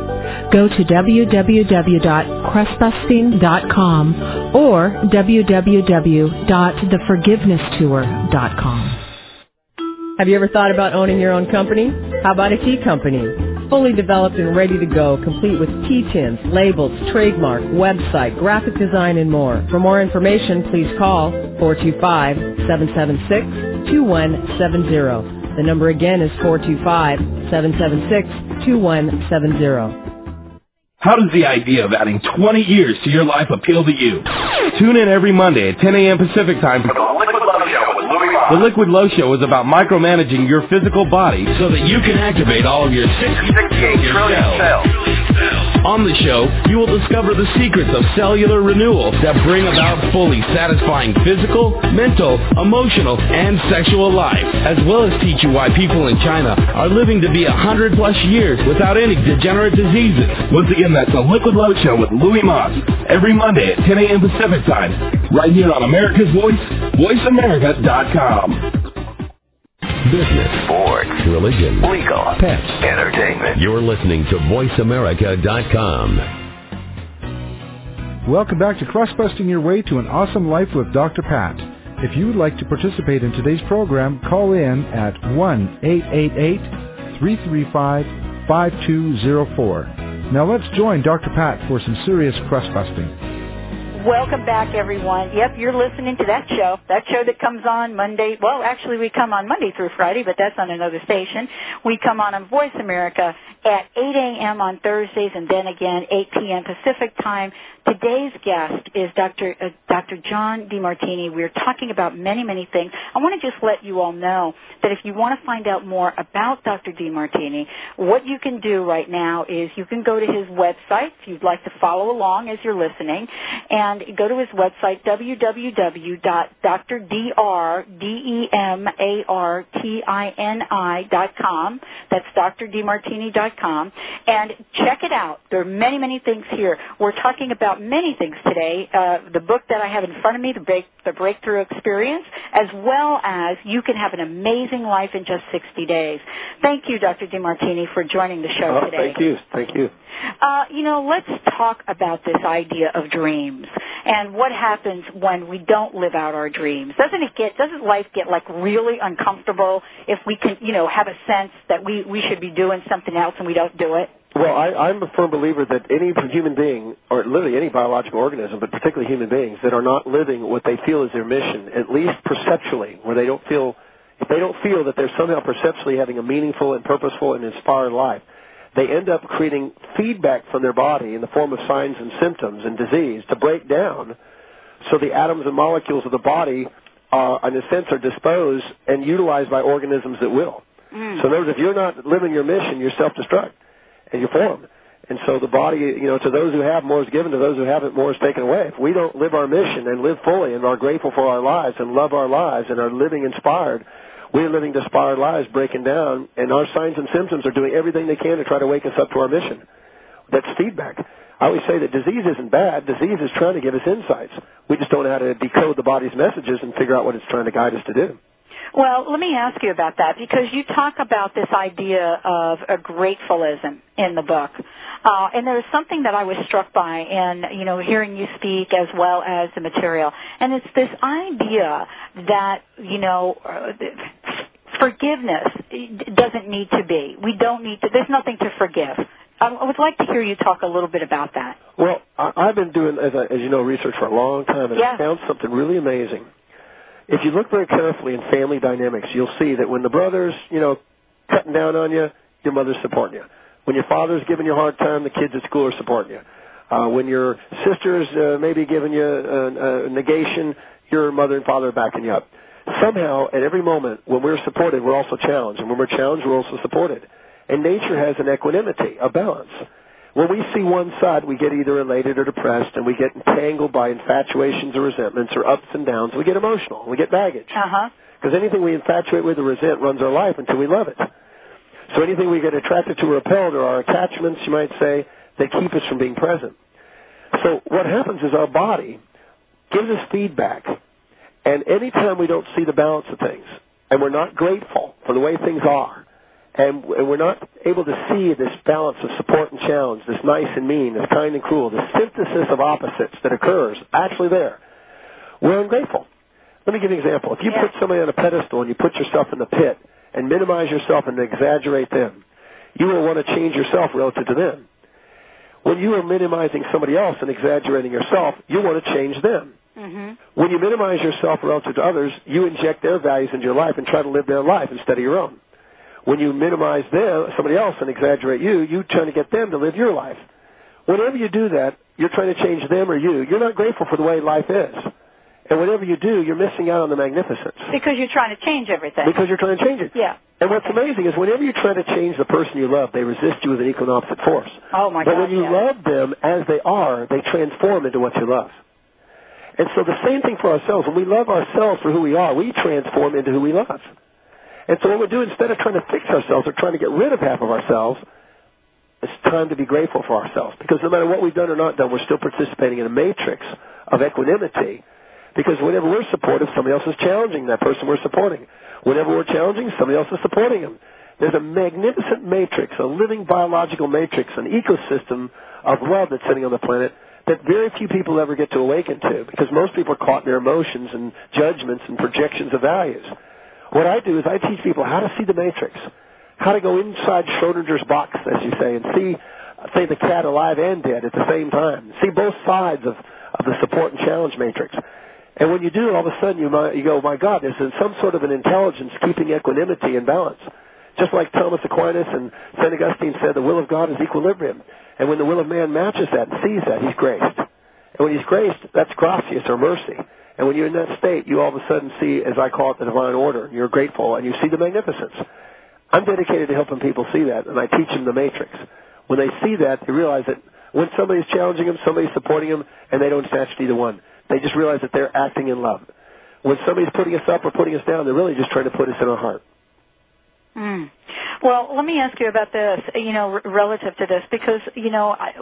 go to w w w dot crust busting dot com or w w w dot the forgiveness tour dot com. Have you ever thought about owning your own company? How about a tea company? Fully developed and ready to go, complete with tea tins, labels, trademark, website, graphic design, and more. For more information, please call four two five, seven seven six, two one seven zero. The number again is four two five, seven seven six, two one seven zero. How does the idea of adding twenty years to your life appeal to you? Tune in every Monday at ten a.m. Pacific Time for the Liquid Love Show with Louie Moss. The Liquid Love Show is about micromanaging your physical body so that you can activate all of your sixty-six trillion cells. On the show, you will discover the secrets of cellular renewal that bring about fully satisfying physical, mental, emotional, and sexual life, as well as teach you why people in China are living to be one hundred plus years without any degenerate diseases. Once again, that's the Liquid Love Show with Louie Moss, every Monday at ten a.m. Pacific Time, right here on America's Voice, voice america dot com. Business, sports, religion, legal, pets, entertainment. You're listening to voice america dot com. Welcome back to Crust-Busting Your Way to an Awesome Life with Doctor Pat. If you would like to participate in today's program, call in at one eight eight eight, three three five, five two zero four. Now let's join Doctor Pat for some serious crust-busting. Welcome back, everyone. Yep, you're listening to that show, that show that comes on Monday. Well, actually, we come on Monday through Friday, but that's on another station. We come on on Voice America at eight a.m. on Thursdays and then again eight p.m. Pacific Time. Today's guest is Doctor Uh, Doctor John DeMartini. We're talking about many, many things. I want to just let you all know that if you want to find out more about Doctor DeMartini, what you can do right now is you can go to his website if you'd like to follow along as you're listening, and go to his website, w w w dot d r demartini dot com. That's d r demartini dot com. And check it out. There are many, many things here. We're talking about many things today, uh, the book that I have in front of me, the, break, the Breakthrough Experience, as well as You Can Have an Amazing Life in Just sixty days. Thank you, Doctor DeMartini, for joining the show oh, today. Thank you. Thank you. Uh, you know, let's talk about this idea of dreams and what happens when we don't live out our dreams. Doesn't it get, doesn't life get, like, really uncomfortable if we can, you know, have a sense that we, we should be doing something else and we don't do it? Well, I, I'm a firm believer that any human being, or literally any biological organism, but particularly human beings, that are not living what they feel is their mission, at least perceptually, where they don't feel, if they don't feel that they're somehow perceptually having a meaningful and purposeful and inspired life, they end up creating feedback from their body in the form of signs and symptoms and disease to break down so the atoms and molecules of the body uh, in a sense, are disposed and utilized by organisms that will. Mm. So in other words, if you're not living your mission, you're self-destruct and you form. And so the body, you know, to those who have, more is given. To those who haven't, more is taken away. If we don't live our mission and live fully and are grateful for our lives and love our lives and are living inspired, we're living inspired lives breaking down, and our signs and symptoms are doing everything they can to try to wake us up to our mission. That's feedback. I always say that disease isn't bad. Disease is trying to give us insights. We just don't know how to decode the body's messages and figure out what it's trying to guide us to do. Well, let me ask you about that, because you talk about this idea of a gratefulism in the book. Uh, and there was something that I was struck by in, you know, hearing you speak as well as the material. And it's this idea that, you know, forgiveness doesn't need to be. We don't need to. There's nothing to forgive. I would like to hear you talk a little bit about that. Well, I've been doing, as, I, as you know, research for a long time, and yeah. I found something really amazing. If you look very carefully in family dynamics, you'll see that when the brother's, you know, cutting down on you, your mother's supporting you. When your father's giving you a hard time, the kids at school are supporting you. Uh, when your sister's uh, maybe giving you a, a negation, your mother and father are backing you up. Somehow, at every moment, when we're supported, we're also challenged. And when we're challenged, we're also supported. And nature has an equanimity, a balance. When we see one side, we get either elated or depressed, and we get entangled by infatuations or resentments or ups and downs. We get emotional. We get baggage. Uh-huh. Because anything we infatuate with or resent runs our life until we love it. So anything we get attracted to or repelled or our attachments, you might say, they keep us from being present. So what happens is our body gives us feedback, and any time we don't see the balance of things, and we're not grateful for the way things are, and we're not able to see this balance of support and challenge, this nice and mean, this kind and cruel, this synthesis of opposites that occurs actually there, we're ungrateful. Let me give you an example. If you yeah. put somebody on a pedestal and you put yourself in the pit and minimize yourself and exaggerate them, you will want to change yourself relative to them. When you are minimizing somebody else and exaggerating yourself, you want to change them. Mm-hmm. When you minimize yourself relative to others, you inject their values into your life and try to live their life instead of your own. When you minimize them, somebody else and exaggerate you, you try to get them to live your life. Whenever you do that, you're trying to change them or you. You're not grateful for the way life is. And whenever you do, you're missing out on the magnificence. Because you're trying to change everything. Because you're trying to change it. Yeah. And what's okay. amazing is whenever you try to change the person you love, they resist you with an equal and opposite force. Oh, my God. But when you yeah. love them as they are, they transform into what you love. And so the same thing for ourselves. When we love ourselves for who we are, we transform into who we love. And so what we do, instead of trying to fix ourselves or trying to get rid of half of ourselves, it's time to be grateful for ourselves. Because no matter what we've done or not done, we're still participating in a matrix of equanimity. Because whenever we're supportive, somebody else is challenging that person we're supporting. Whenever we're challenging, somebody else is supporting them. There's a magnificent matrix, a living biological matrix, an ecosystem of love that's sitting on the planet that very few people ever get to awaken to. Because most people are caught in their emotions and judgments and projections of values. What I do is I teach people how to see the matrix, how to go inside Schrodinger's box, as you say, and see, say, the cat alive and dead at the same time. See both sides of, of the support and challenge matrix. And when you do, all of a sudden you, might, you go, my God, there's some sort of an intelligence keeping equanimity and balance. Just like Thomas Aquinas and Saint Augustine said, the will of God is equilibrium. And when the will of man matches that and sees that, he's graced. And when he's graced, that's gracious or mercy. And when you're in that state, you all of a sudden see, as I call it, the divine order. You're grateful, and you see the magnificence. I'm dedicated to helping people see that, and I teach them the matrix. When they see that, they realize that when somebody's challenging them, somebody's supporting them, and they don't attach to either one. They just realize that they're acting in love. When somebody's putting us up or putting us down, they're really just trying to put us in our heart. Mm. Well, let me ask you about this, you know, relative to this, because, you know, I,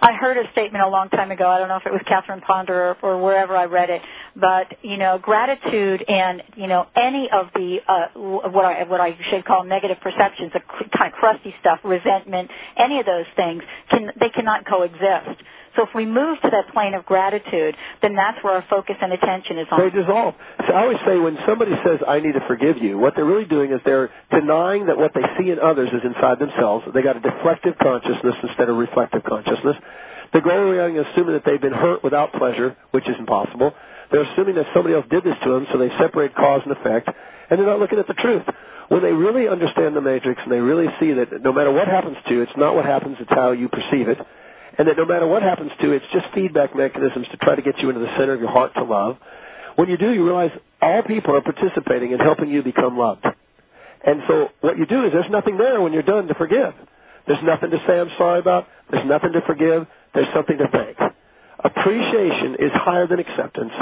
I heard a statement a long time ago. I don't know if it was Catherine Ponder or, or wherever I read it, but, you know, gratitude and, you know, any of the, uh, what I, what I should call negative perceptions, the kind of crusty stuff, resentment, any of those things, can, they cannot coexist. So if we move to that plane of gratitude, then that's where our focus and attention is on. They dissolve. So I always say when somebody says, I need to forgive you, what they're really doing is they're denying that what they see in others is inside themselves. They got a deflective consciousness instead of reflective consciousness. They're going around and assuming that they've been hurt without pleasure, which is impossible. They're assuming that somebody else did this to them, so they separate cause and effect, and they're not looking at the truth. When they really understand the matrix and they really see that no matter what happens to you, it's not what happens, it's how you perceive it. And that no matter what happens to, it's just feedback mechanisms to try to get you into the center of your heart to love. When you do, you realize all people are participating in helping you become loved. And so what you do is there's nothing there when you're done to forgive. There's nothing to say I'm sorry about. There's nothing to forgive. There's something to thank. Appreciation is higher than acceptance,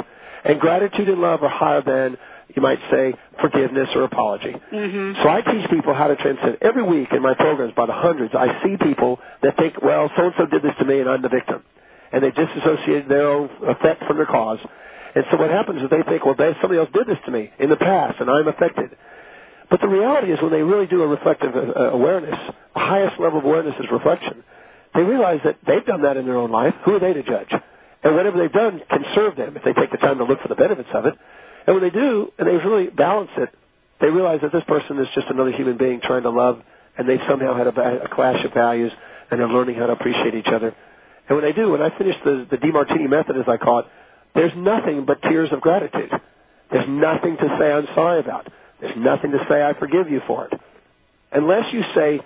and gratitude and love are higher than, you might say, forgiveness or apology. Mm-hmm. So I teach people how to transcend. Every week in my programs, by the hundreds, I see people that think, well, so-and-so did this to me and I'm the victim. And they disassociate their own effect from their cause. And so what happens is they think, well, somebody else did this to me in the past and I'm affected. But the reality is when they really do a reflective uh, awareness, the highest level of awareness is reflection. They realize that they've done that in their own life. Who are they to judge? And whatever they've done can serve them if they take the time to look for the benefits of it. And when they do, and they really balance it, they realize that this person is just another human being trying to love, and they've somehow had a, a clash of values, and they're learning how to appreciate each other. And when they do, when I finish the, the Demartini Method, as I call it, there's nothing but tears of gratitude. There's nothing to say I'm sorry about. There's nothing to say I forgive you for it. Unless you say,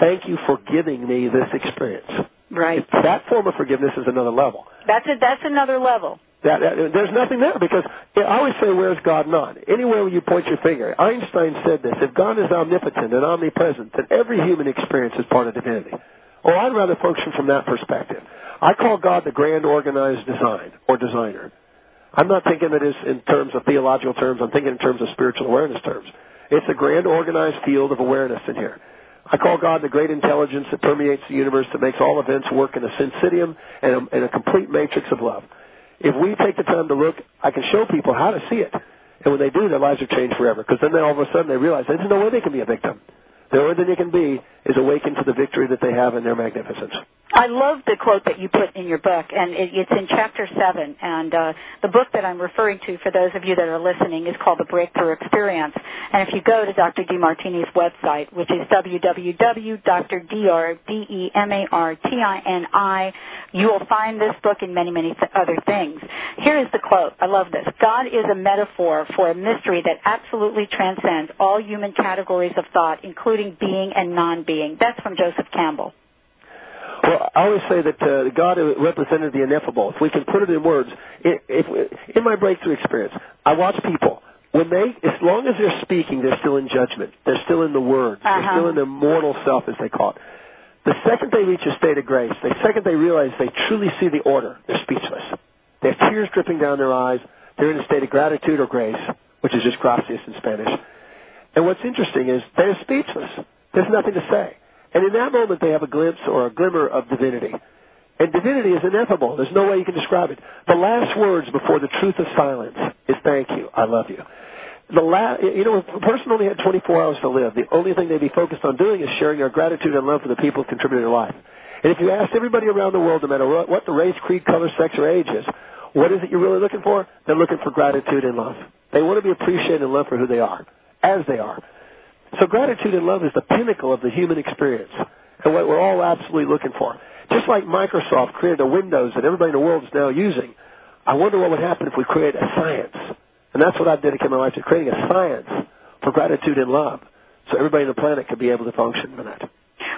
thank you for giving me this experience. Right. That form of forgiveness is another level. That's a, that's another level. That, that, there's nothing there because I always say, where's God not? Anywhere you point your finger. Einstein said this, if God is omnipotent and omnipresent, then every human experience is part of divinity. Well, I'd rather function from that perspective. I call God the grand organized design or designer. I'm not thinking of it in terms of theological terms. I'm thinking in terms of spiritual awareness terms. It's a grand organized field of awareness in here. I call God the great intelligence that permeates the universe, that makes all events work in a syncytium and a, and a complete matrix of love. If we take the time to look, I can show people how to see it. And when they do, their lives are changed forever. Because then they, all of a sudden they realize there's no way they can be a victim. The only thing they can be is awakened to the victory that they have in their magnificence. I love the quote that you put in your book, and it, it's in Chapter seven. And uh, the book that I'm referring to, for those of you that are listening, is called The Breakthrough Experience. And if you go to Doctor DeMartini's website, which is w w w dot d r d e m a r t i n i, you will find this book and many, many th- other things. Here is the quote. I love this. God is a metaphor for a mystery that absolutely transcends all human categories of thought, including being and non-being. That's from Joseph Campbell. Well, I always say that uh, God represented the ineffable. If we can put it in words, if, if, in my breakthrough experience, I watch people. When they, as long as they're speaking, they're still in judgment. They're still in the word. Uh-huh. They're still in their mortal self, as they call it. The second they reach a state of grace, the second they realize they truly see the order, they're speechless. They have tears dripping down their eyes. They're in a state of gratitude or grace, which is just gracias in Spanish. And what's interesting is they're speechless. There's nothing to say. And in that moment, they have a glimpse or a glimmer of divinity. And divinity is ineffable. There's no way you can describe it. The last words before the truth of silence is thank you, I love you. The la- You know, if a person only had twenty-four hours to live, the only thing they'd be focused on doing is sharing their gratitude and love for the people who contributed their life. And if you asked everybody around the world, no matter what, what the race, creed, color, sex, or age is, what is it you're really looking for? They're looking for gratitude and love. They want to be appreciated and loved for who they are. As they are. So gratitude and love is the pinnacle of the human experience and what we're all absolutely looking for. Just like Microsoft created a Windows that everybody in the world is now using, I wonder what would happen if we create a science. And that's what I've dedicated my life to, creating a science for gratitude and love so everybody on the planet could be able to function in that.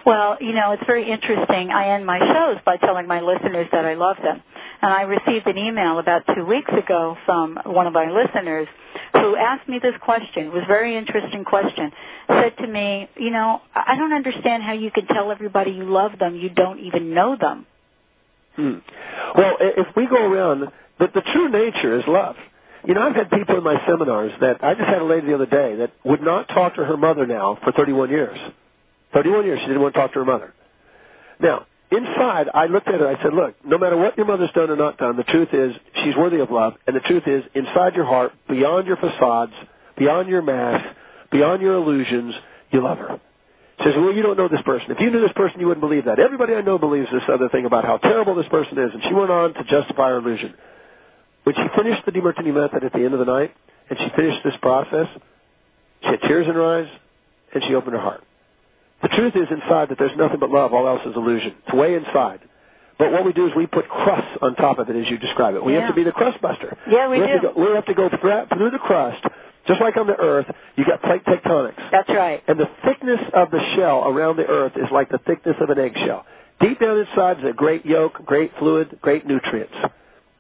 Well, you know, it's very interesting. I end my shows by telling my listeners that I love them. And I received an email about two weeks ago from one of my listeners who asked me this question. It was a very interesting question. Said to me, you know, I don't understand how you can tell everybody you love them. You don't even know them. Hmm. Well, if we go around, the, the true nature is love. You know, I've had people in my seminars that, I just had a lady the other day that would not talk to her mother now for thirty-one years. thirty-one years she didn't want to talk to her mother. Now, inside, I looked at her and I said, look, no matter what your mother's done or not done, the truth is she's worthy of love, and the truth is inside your heart, beyond your facades, beyond your masks, beyond your illusions, you love her. She says, well, you don't know this person. If you knew this person, you wouldn't believe that. Everybody I know believes this other thing about how terrible this person is, and she went on to justify her illusion. When she finished the Demartini Method at the end of the night, and she finished this process, she had tears in her eyes, and she opened her heart. The truth is inside that there's nothing but love. All else is illusion. It's way inside. But what we do is we put crust on top of it, as you describe it. We yeah. have to be the crust buster. Yeah, we, we do. Have to go, we have to go through the crust. Just like on the Earth, you got plate tectonics. That's right. And the thickness of the shell around the Earth is like the thickness of an eggshell. Deep down inside is a great yolk, great fluid, great nutrients.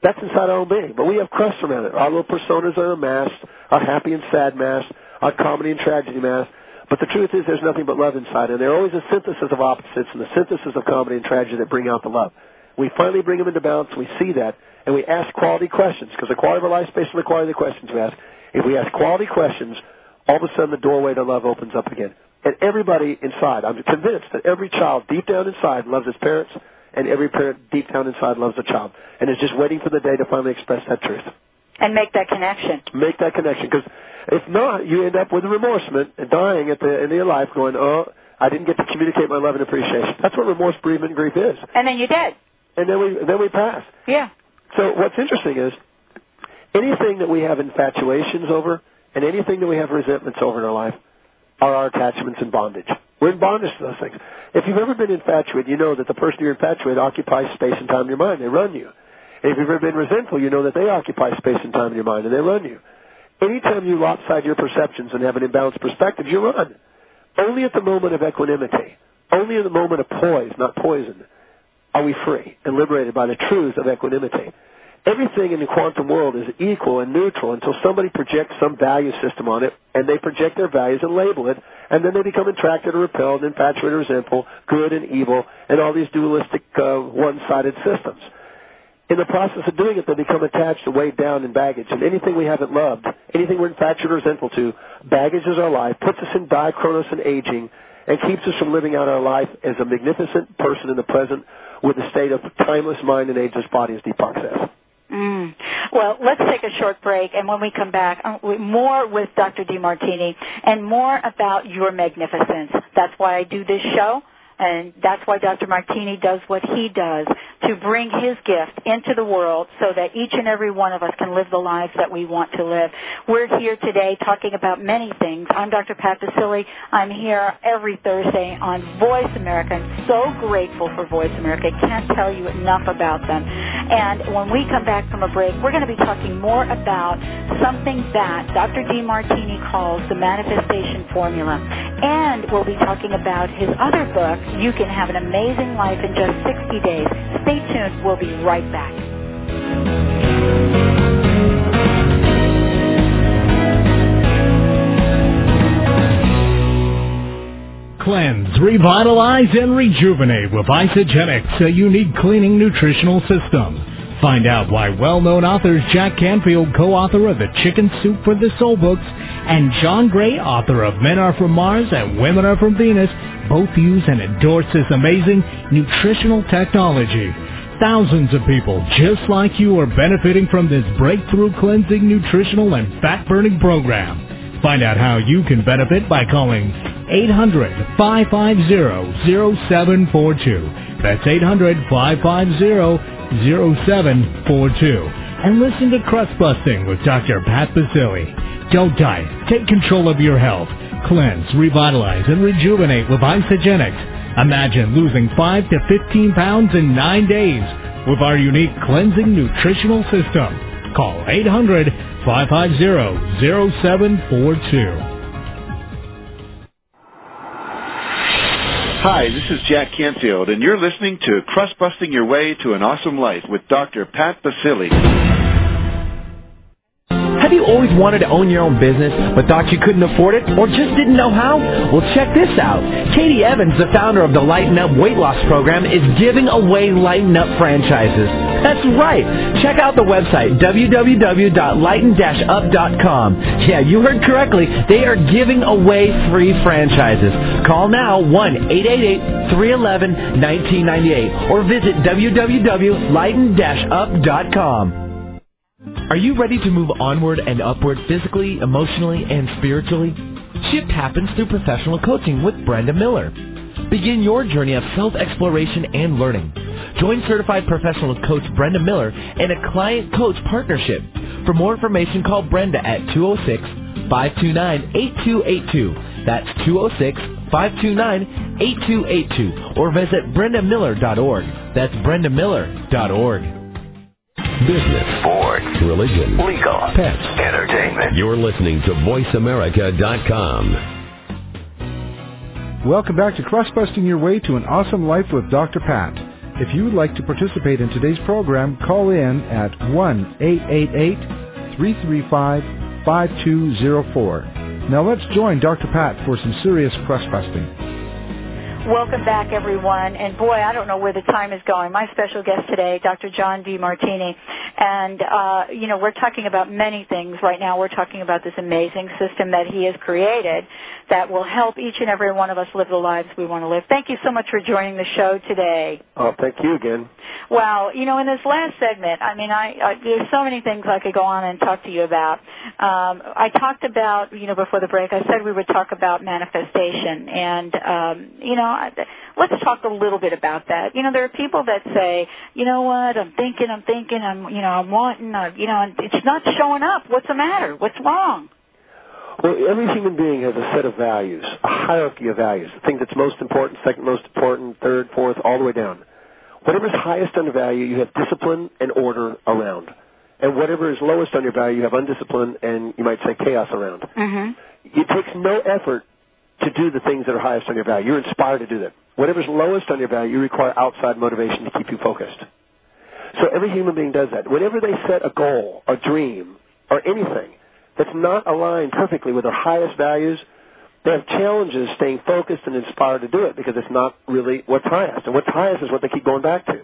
That's inside our own being. But we have crust around it. Our little personas are a mask, a happy and sad mass, a comedy and tragedy mass. But the truth is there's nothing but love inside, and they're always a synthesis of opposites and the synthesis of comedy and tragedy that bring out the love. We finally bring them into balance, we see that, and we ask quality questions, because the quality of our life is based on the quality of the questions we ask. If we ask quality questions, all of a sudden the doorway to love opens up again. And everybody inside, I'm convinced that every child deep down inside loves his parents, and every parent deep down inside loves the child, and is just waiting for the day to finally express that truth. And make that connection. Make that connection, because if not, you end up with remorsement and dying at the end of your life going, oh, I didn't get to communicate my love and appreciation. That's what remorse, bereavement, grief is. And then you're dead. And then we then we pass. Yeah. So what's interesting is anything that we have infatuations over and anything that we have resentments over in our life are our attachments and bondage. We're in bondage to those things. If you've ever been infatuated, you know that the person you're infatuated occupies space and time in your mind. They run you. And if you've ever been resentful, you know that they occupy space and time in your mind, and they run you. Anytime you lopside your perceptions and have an imbalanced perspective, you run. Only at the moment of equanimity, only in the moment of poise, not poison, are we free and liberated by the truths of equanimity. Everything in the quantum world is equal and neutral until somebody projects some value system on it, and they project their values and label it, and then they become attracted or repelled, infatuated or resentful, good and evil, and all these dualistic uh, one-sided systems. In the process of doing it, they become attached and weighed down in baggage. And anything we haven't loved, anything we're infatuated or resentful to, baggages our life, puts us in diachronos and aging, and keeps us from living out our life as a magnificent person in the present with a state of timeless mind and ageless body, as Deepak says. Mm. Well, let's take a short break, and when we come back, more with Doctor DeMartini and more about your magnificence. That's why I do this show, and that's why Doctor Martini does what he does, to bring his gift into the world so that each and every one of us can live the lives that we want to live. We're here today talking about many things. I'm Doctor Pat Basile. I'm here every Thursday on Voice America. I'm so grateful for Voice America. I can't tell you enough about them. And when we come back from a break, we're going to be talking more about something that Doctor DeMartini calls the Manifestation Formula. And we'll be talking about his other book, You Can Have an Amazing Life in Just sixty days. Stay tuned. We'll be right back. Cleanse, revitalize, and rejuvenate with Isagenix, a unique cleaning nutritional system. Find out why well-known authors Jack Canfield, co-author of the Chicken Soup for the Soul books, and John Gray, author of Men Are from Mars and Women Are from Venus, both use and endorse this amazing nutritional technology. Thousands of people just like you are benefiting from this breakthrough cleansing, nutritional, and fat-burning program. Find out how you can benefit by calling eight hundred, five five zero, zero seven four two. That's eight hundred, five five zero, zero seven four two. And listen to Crust Busting with Doctor Pat Basile. Don't diet. Take control of your health. Cleanse, revitalize, and rejuvenate with Isagenix. Imagine losing five to fifteen pounds in nine days with our unique cleansing nutritional system. Call eight hundred, five five zero, zero seven four two. Hi, this is Jack Canfield, and you're listening to Crust Busting Your Way to an Awesome Life with Doctor Pat Basile. Have you always wanted to own your own business but thought you couldn't afford it or just didn't know how? Well, check this out. Katie Evans, the founder of the Lighten Up Weight Loss Program, is giving away Lighten Up franchises. That's right. Check out the website, w w w dot lighten dash up dot com. Yeah, you heard correctly. They are giving away free franchises. Call now, one eight eight eight, three one one, one nine nine eight, or visit w w w dot lighten dash up dot com. Are you ready to move onward and upward physically, emotionally, and spiritually? Shift happens through professional coaching with Brenda Miller. Begin your journey of self-exploration and learning. Join certified professional coach Brenda Miller in a client-coach partnership. For more information, call Brenda at two oh six, five two nine, eight two eight two. That's two oh six, five two nine, eight two eight two. Or visit brenda miller dot org. That's brenda miller dot org. Business, sports, religion, legal, pets, entertainment. You're listening to voice america dot com. Welcome back to Crust Busting Your Way to an Awesome Life with Doctor Pat. If you would like to participate in today's program, call in at one eight eight eight, three three five, five two zero four. Now let's join Doctor Pat for some serious crust-busting. Welcome back, everyone. And, boy, I don't know where the time is going. My special guest today, Doctor John DeMartini. And, uh, you know, we're talking about many things right now. We're talking about this amazing system that he has created that will help each and every one of us live the lives we want to live. Thank you so much for joining the show today. Oh, thank you again. Well, you know, in this last segment, I mean, I, I there's so many things I could go on and talk to you about. Um, I talked about, you know, before the break, I said we would talk about manifestation. And, um, you know, let's talk a little bit about that. You know, there are people that say, you know what, I'm thinking, I'm thinking, I'm, you know, I'm wanting, I'm, you know, it's not showing up. What's the matter? What's wrong? Well, every human being has a set of values, a hierarchy of values, the thing that's most important, second most important, third, fourth, all the way down. Whatever's highest on the value, you have discipline and order around. And whatever is lowest on your value, you have undiscipline and, you might say, chaos around. Mm-hmm. It takes no effort to do the things that are highest on your value. You're inspired to do that. Whatever's lowest on your value, you require outside motivation to keep you focused. So every human being does that. Whenever they set a goal, a dream, or anything that's not aligned perfectly with their highest values, they have challenges staying focused and inspired to do it because it's not really what's highest. And what's highest is what they keep going back to.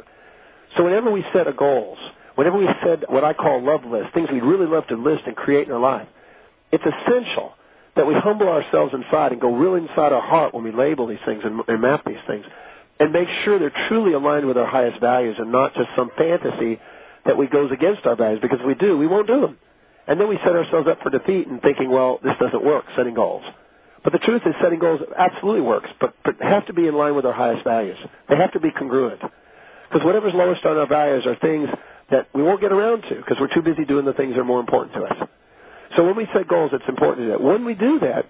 So whenever we set a goals, whenever we set what I call love lists, things we really love to list and create in our life, it's essential that we humble ourselves inside and go real inside our heart when we label these things and, and map these things and make sure they're truly aligned with our highest values and not just some fantasy that we goes against our values, because if we do, we won't do them. And then we set ourselves up for defeat and thinking, well, this doesn't work, setting goals. But the truth is setting goals absolutely works, but, but have to be in line with our highest values. They have to be congruent. Because whatever's lowest on our values are things that we won't get around to because we're too busy doing the things that are more important to us. So when we set goals, it's important to do that. When we do that,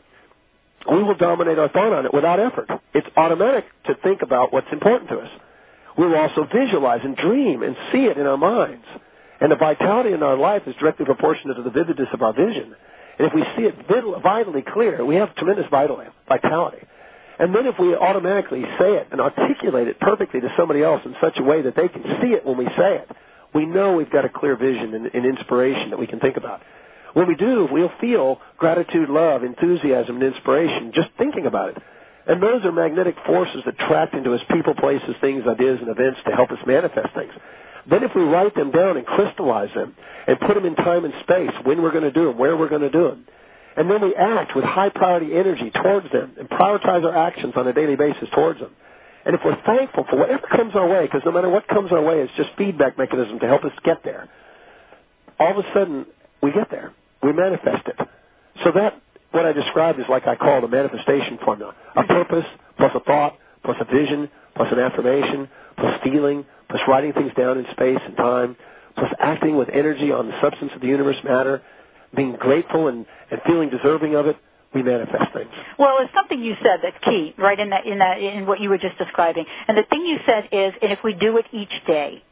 we will dominate our thought on it without effort. It's automatic to think about what's important to us. We will also visualize and dream and see it in our minds. And the vitality in our life is directly proportionate to the vividness of our vision. And if we see it vitally clear, we have tremendous vitality. And then if we automatically say it and articulate it perfectly to somebody else in such a way that they can see it when we say it, we know we've got a clear vision and, and inspiration that we can think about. When we do, we'll feel gratitude, love, enthusiasm, and inspiration just thinking about it. And those are magnetic forces that attract into us people, places, things, ideas, and events to help us manifest things. Then if we write them down and crystallize them and put them in time and space, when we're going to do them, where we're going to do them, and then we act with high-priority energy towards them and prioritize our actions on a daily basis towards them. And if we're thankful for whatever comes our way, because no matter what comes our way, it's just feedback mechanism to help us get there, all of a sudden we get there. We manifest it. So that, what I described, is like I call the manifestation formula. A purpose plus a thought plus a vision plus an affirmation plus feeling plus writing things down in space and time plus acting with energy on the substance of the universe, matter, being grateful and, and feeling deserving of it. We manifest things. Well, it's something you said that's key, right, in that, in that, in what you were just describing. And the thing you said is, and if we do it each day.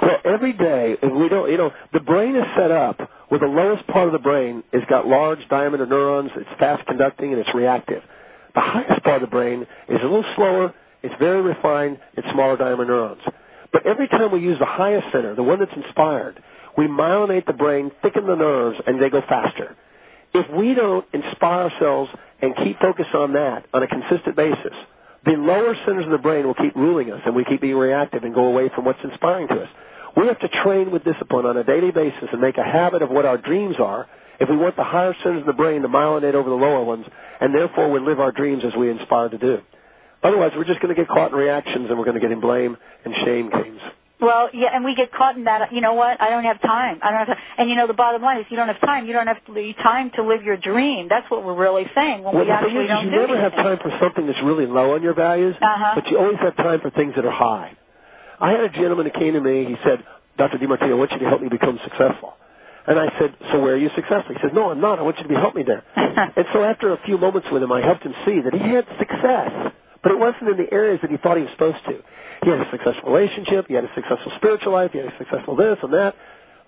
Well, every day, and we don't, you know, the brain is set up where the lowest part of the brain has got large diameter neurons, it's fast conducting, and it's reactive. The highest part of the brain is a little slower, it's very refined, it's smaller diameter neurons. But every time we use the highest center, the one that's inspired, we myelinate the brain, thicken the nerves, and they go faster. If we don't inspire ourselves and keep focused on that on a consistent basis, the lower centers of the brain will keep ruling us, and we keep being reactive and go away from what's inspiring to us. We have to train with discipline on a daily basis and make a habit of what our dreams are if we want the higher centers of the brain to myelinate over the lower ones, and therefore we live our dreams as we inspire to do. Otherwise, we're just going to get caught in reactions, and we're going to get in blame and shame games. Well, yeah, and we get caught in that, you know what, I don't have time. I don't have time. And, you know, the bottom line is you don't have time. You don't have time to live your dream. That's what we're really saying when well, we actually don't do it. You never have time for something that's really low on your values, uh-huh. but you always have time for things that are high. I had a gentleman who came to me. He said, Doctor DeMartini, I want you to help me become successful. And I said, so where are you successful? He said, no, I'm not. I want you to help me there. And so after a few moments with him, I helped him see that he had success, but it wasn't in the areas that he thought he was supposed to. He had a successful relationship. He had a successful spiritual life. He had a successful this and that.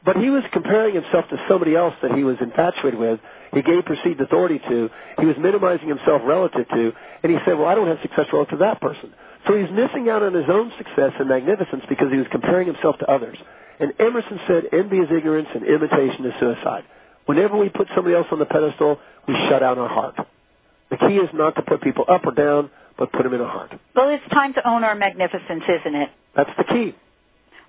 But he was comparing himself to somebody else that he was infatuated with. He gave perceived authority to. He was minimizing himself relative to. And he said, well, I don't have success relative to that person. So he's missing out on his own success and magnificence because he was comparing himself to others. And Emerson said, envy is ignorance and imitation is suicide. Whenever we put somebody else on the pedestal, we shut out our heart. The key is not to put people up or down, but put them in a heart. Well, it's time to own our magnificence, isn't it? That's the key.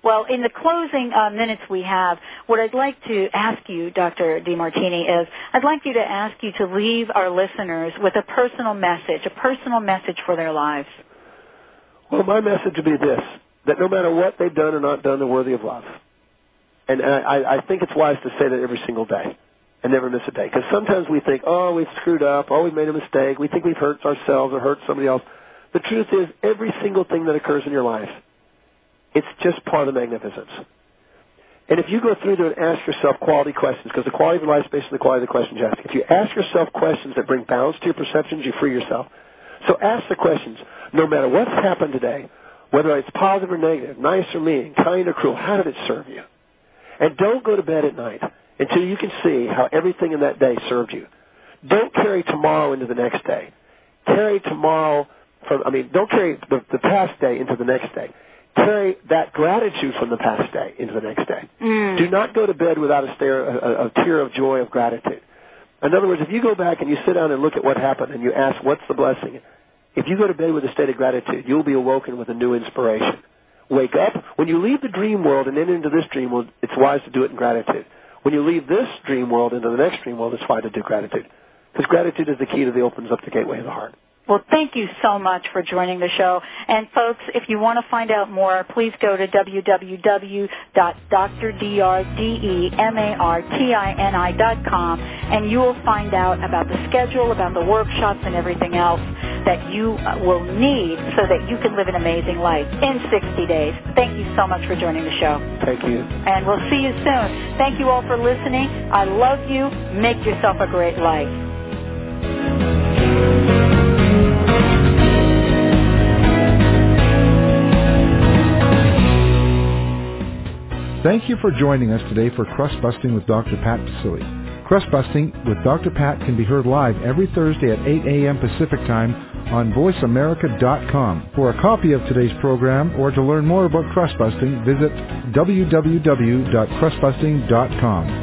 Well, in the closing uh, minutes we have, what I'd like to ask you, Doctor DeMartini, is I'd like you to ask you to leave our listeners with a personal message, a personal message for their lives. Well, my message would be this, that no matter what they've done or not done, they're worthy of love. And I, I think it's wise to say that every single day and never miss a day. Because sometimes we think, oh, we've screwed up, oh, we've made a mistake, we think we've hurt ourselves or hurt somebody else. The truth is, every single thing that occurs in your life, it's just part of magnificence. And if you go through there and ask yourself quality questions, because the quality of your life is based on the quality of the questions you ask. If you ask yourself questions that bring balance to your perceptions, you free yourself. So ask the questions, no matter what's happened today, whether it's positive or negative, nice or mean, kind or cruel, how did it serve you? And don't go to bed at night until you can see how everything in that day served you. Don't carry tomorrow into the next day. Carry tomorrow from, I mean, don't carry the, the past day into the next day. Carry that gratitude from the past day into the next day. Mm. Do not go to bed without a, stare, a, a tear of joy of gratitude. In other words, if you go back and you sit down and look at what happened and you ask, what's the blessing? If you go to bed with a state of gratitude, you'll be awoken with a new inspiration. Wake up. When you leave the dream world and enter into this dream world, it's wise to do it in gratitude. When you leave this dream world into the next dream world, it's wise to do gratitude. Because gratitude is the key that opens up the gateway of the heart. Well, thank you so much for joining the show. And, folks, if you want to find out more, please go to w w w dot d r martini dot com, and you will find out about the schedule, about the workshops, and everything else that you will need so that you can live an amazing life in sixty days. Thank you so much for joining the show. Thank you. And we'll see you soon. Thank you all for listening. I love you. Make yourself a great life. Thank you for joining us today for Crust Busting with Doctor Pat Basile. Crust Busting with Doctor Pat can be heard live every Thursday at eight a.m. Pacific Time on voice america dot com. For a copy of today's program or to learn more about Crust Busting, visit w w w dot crust busting dot com.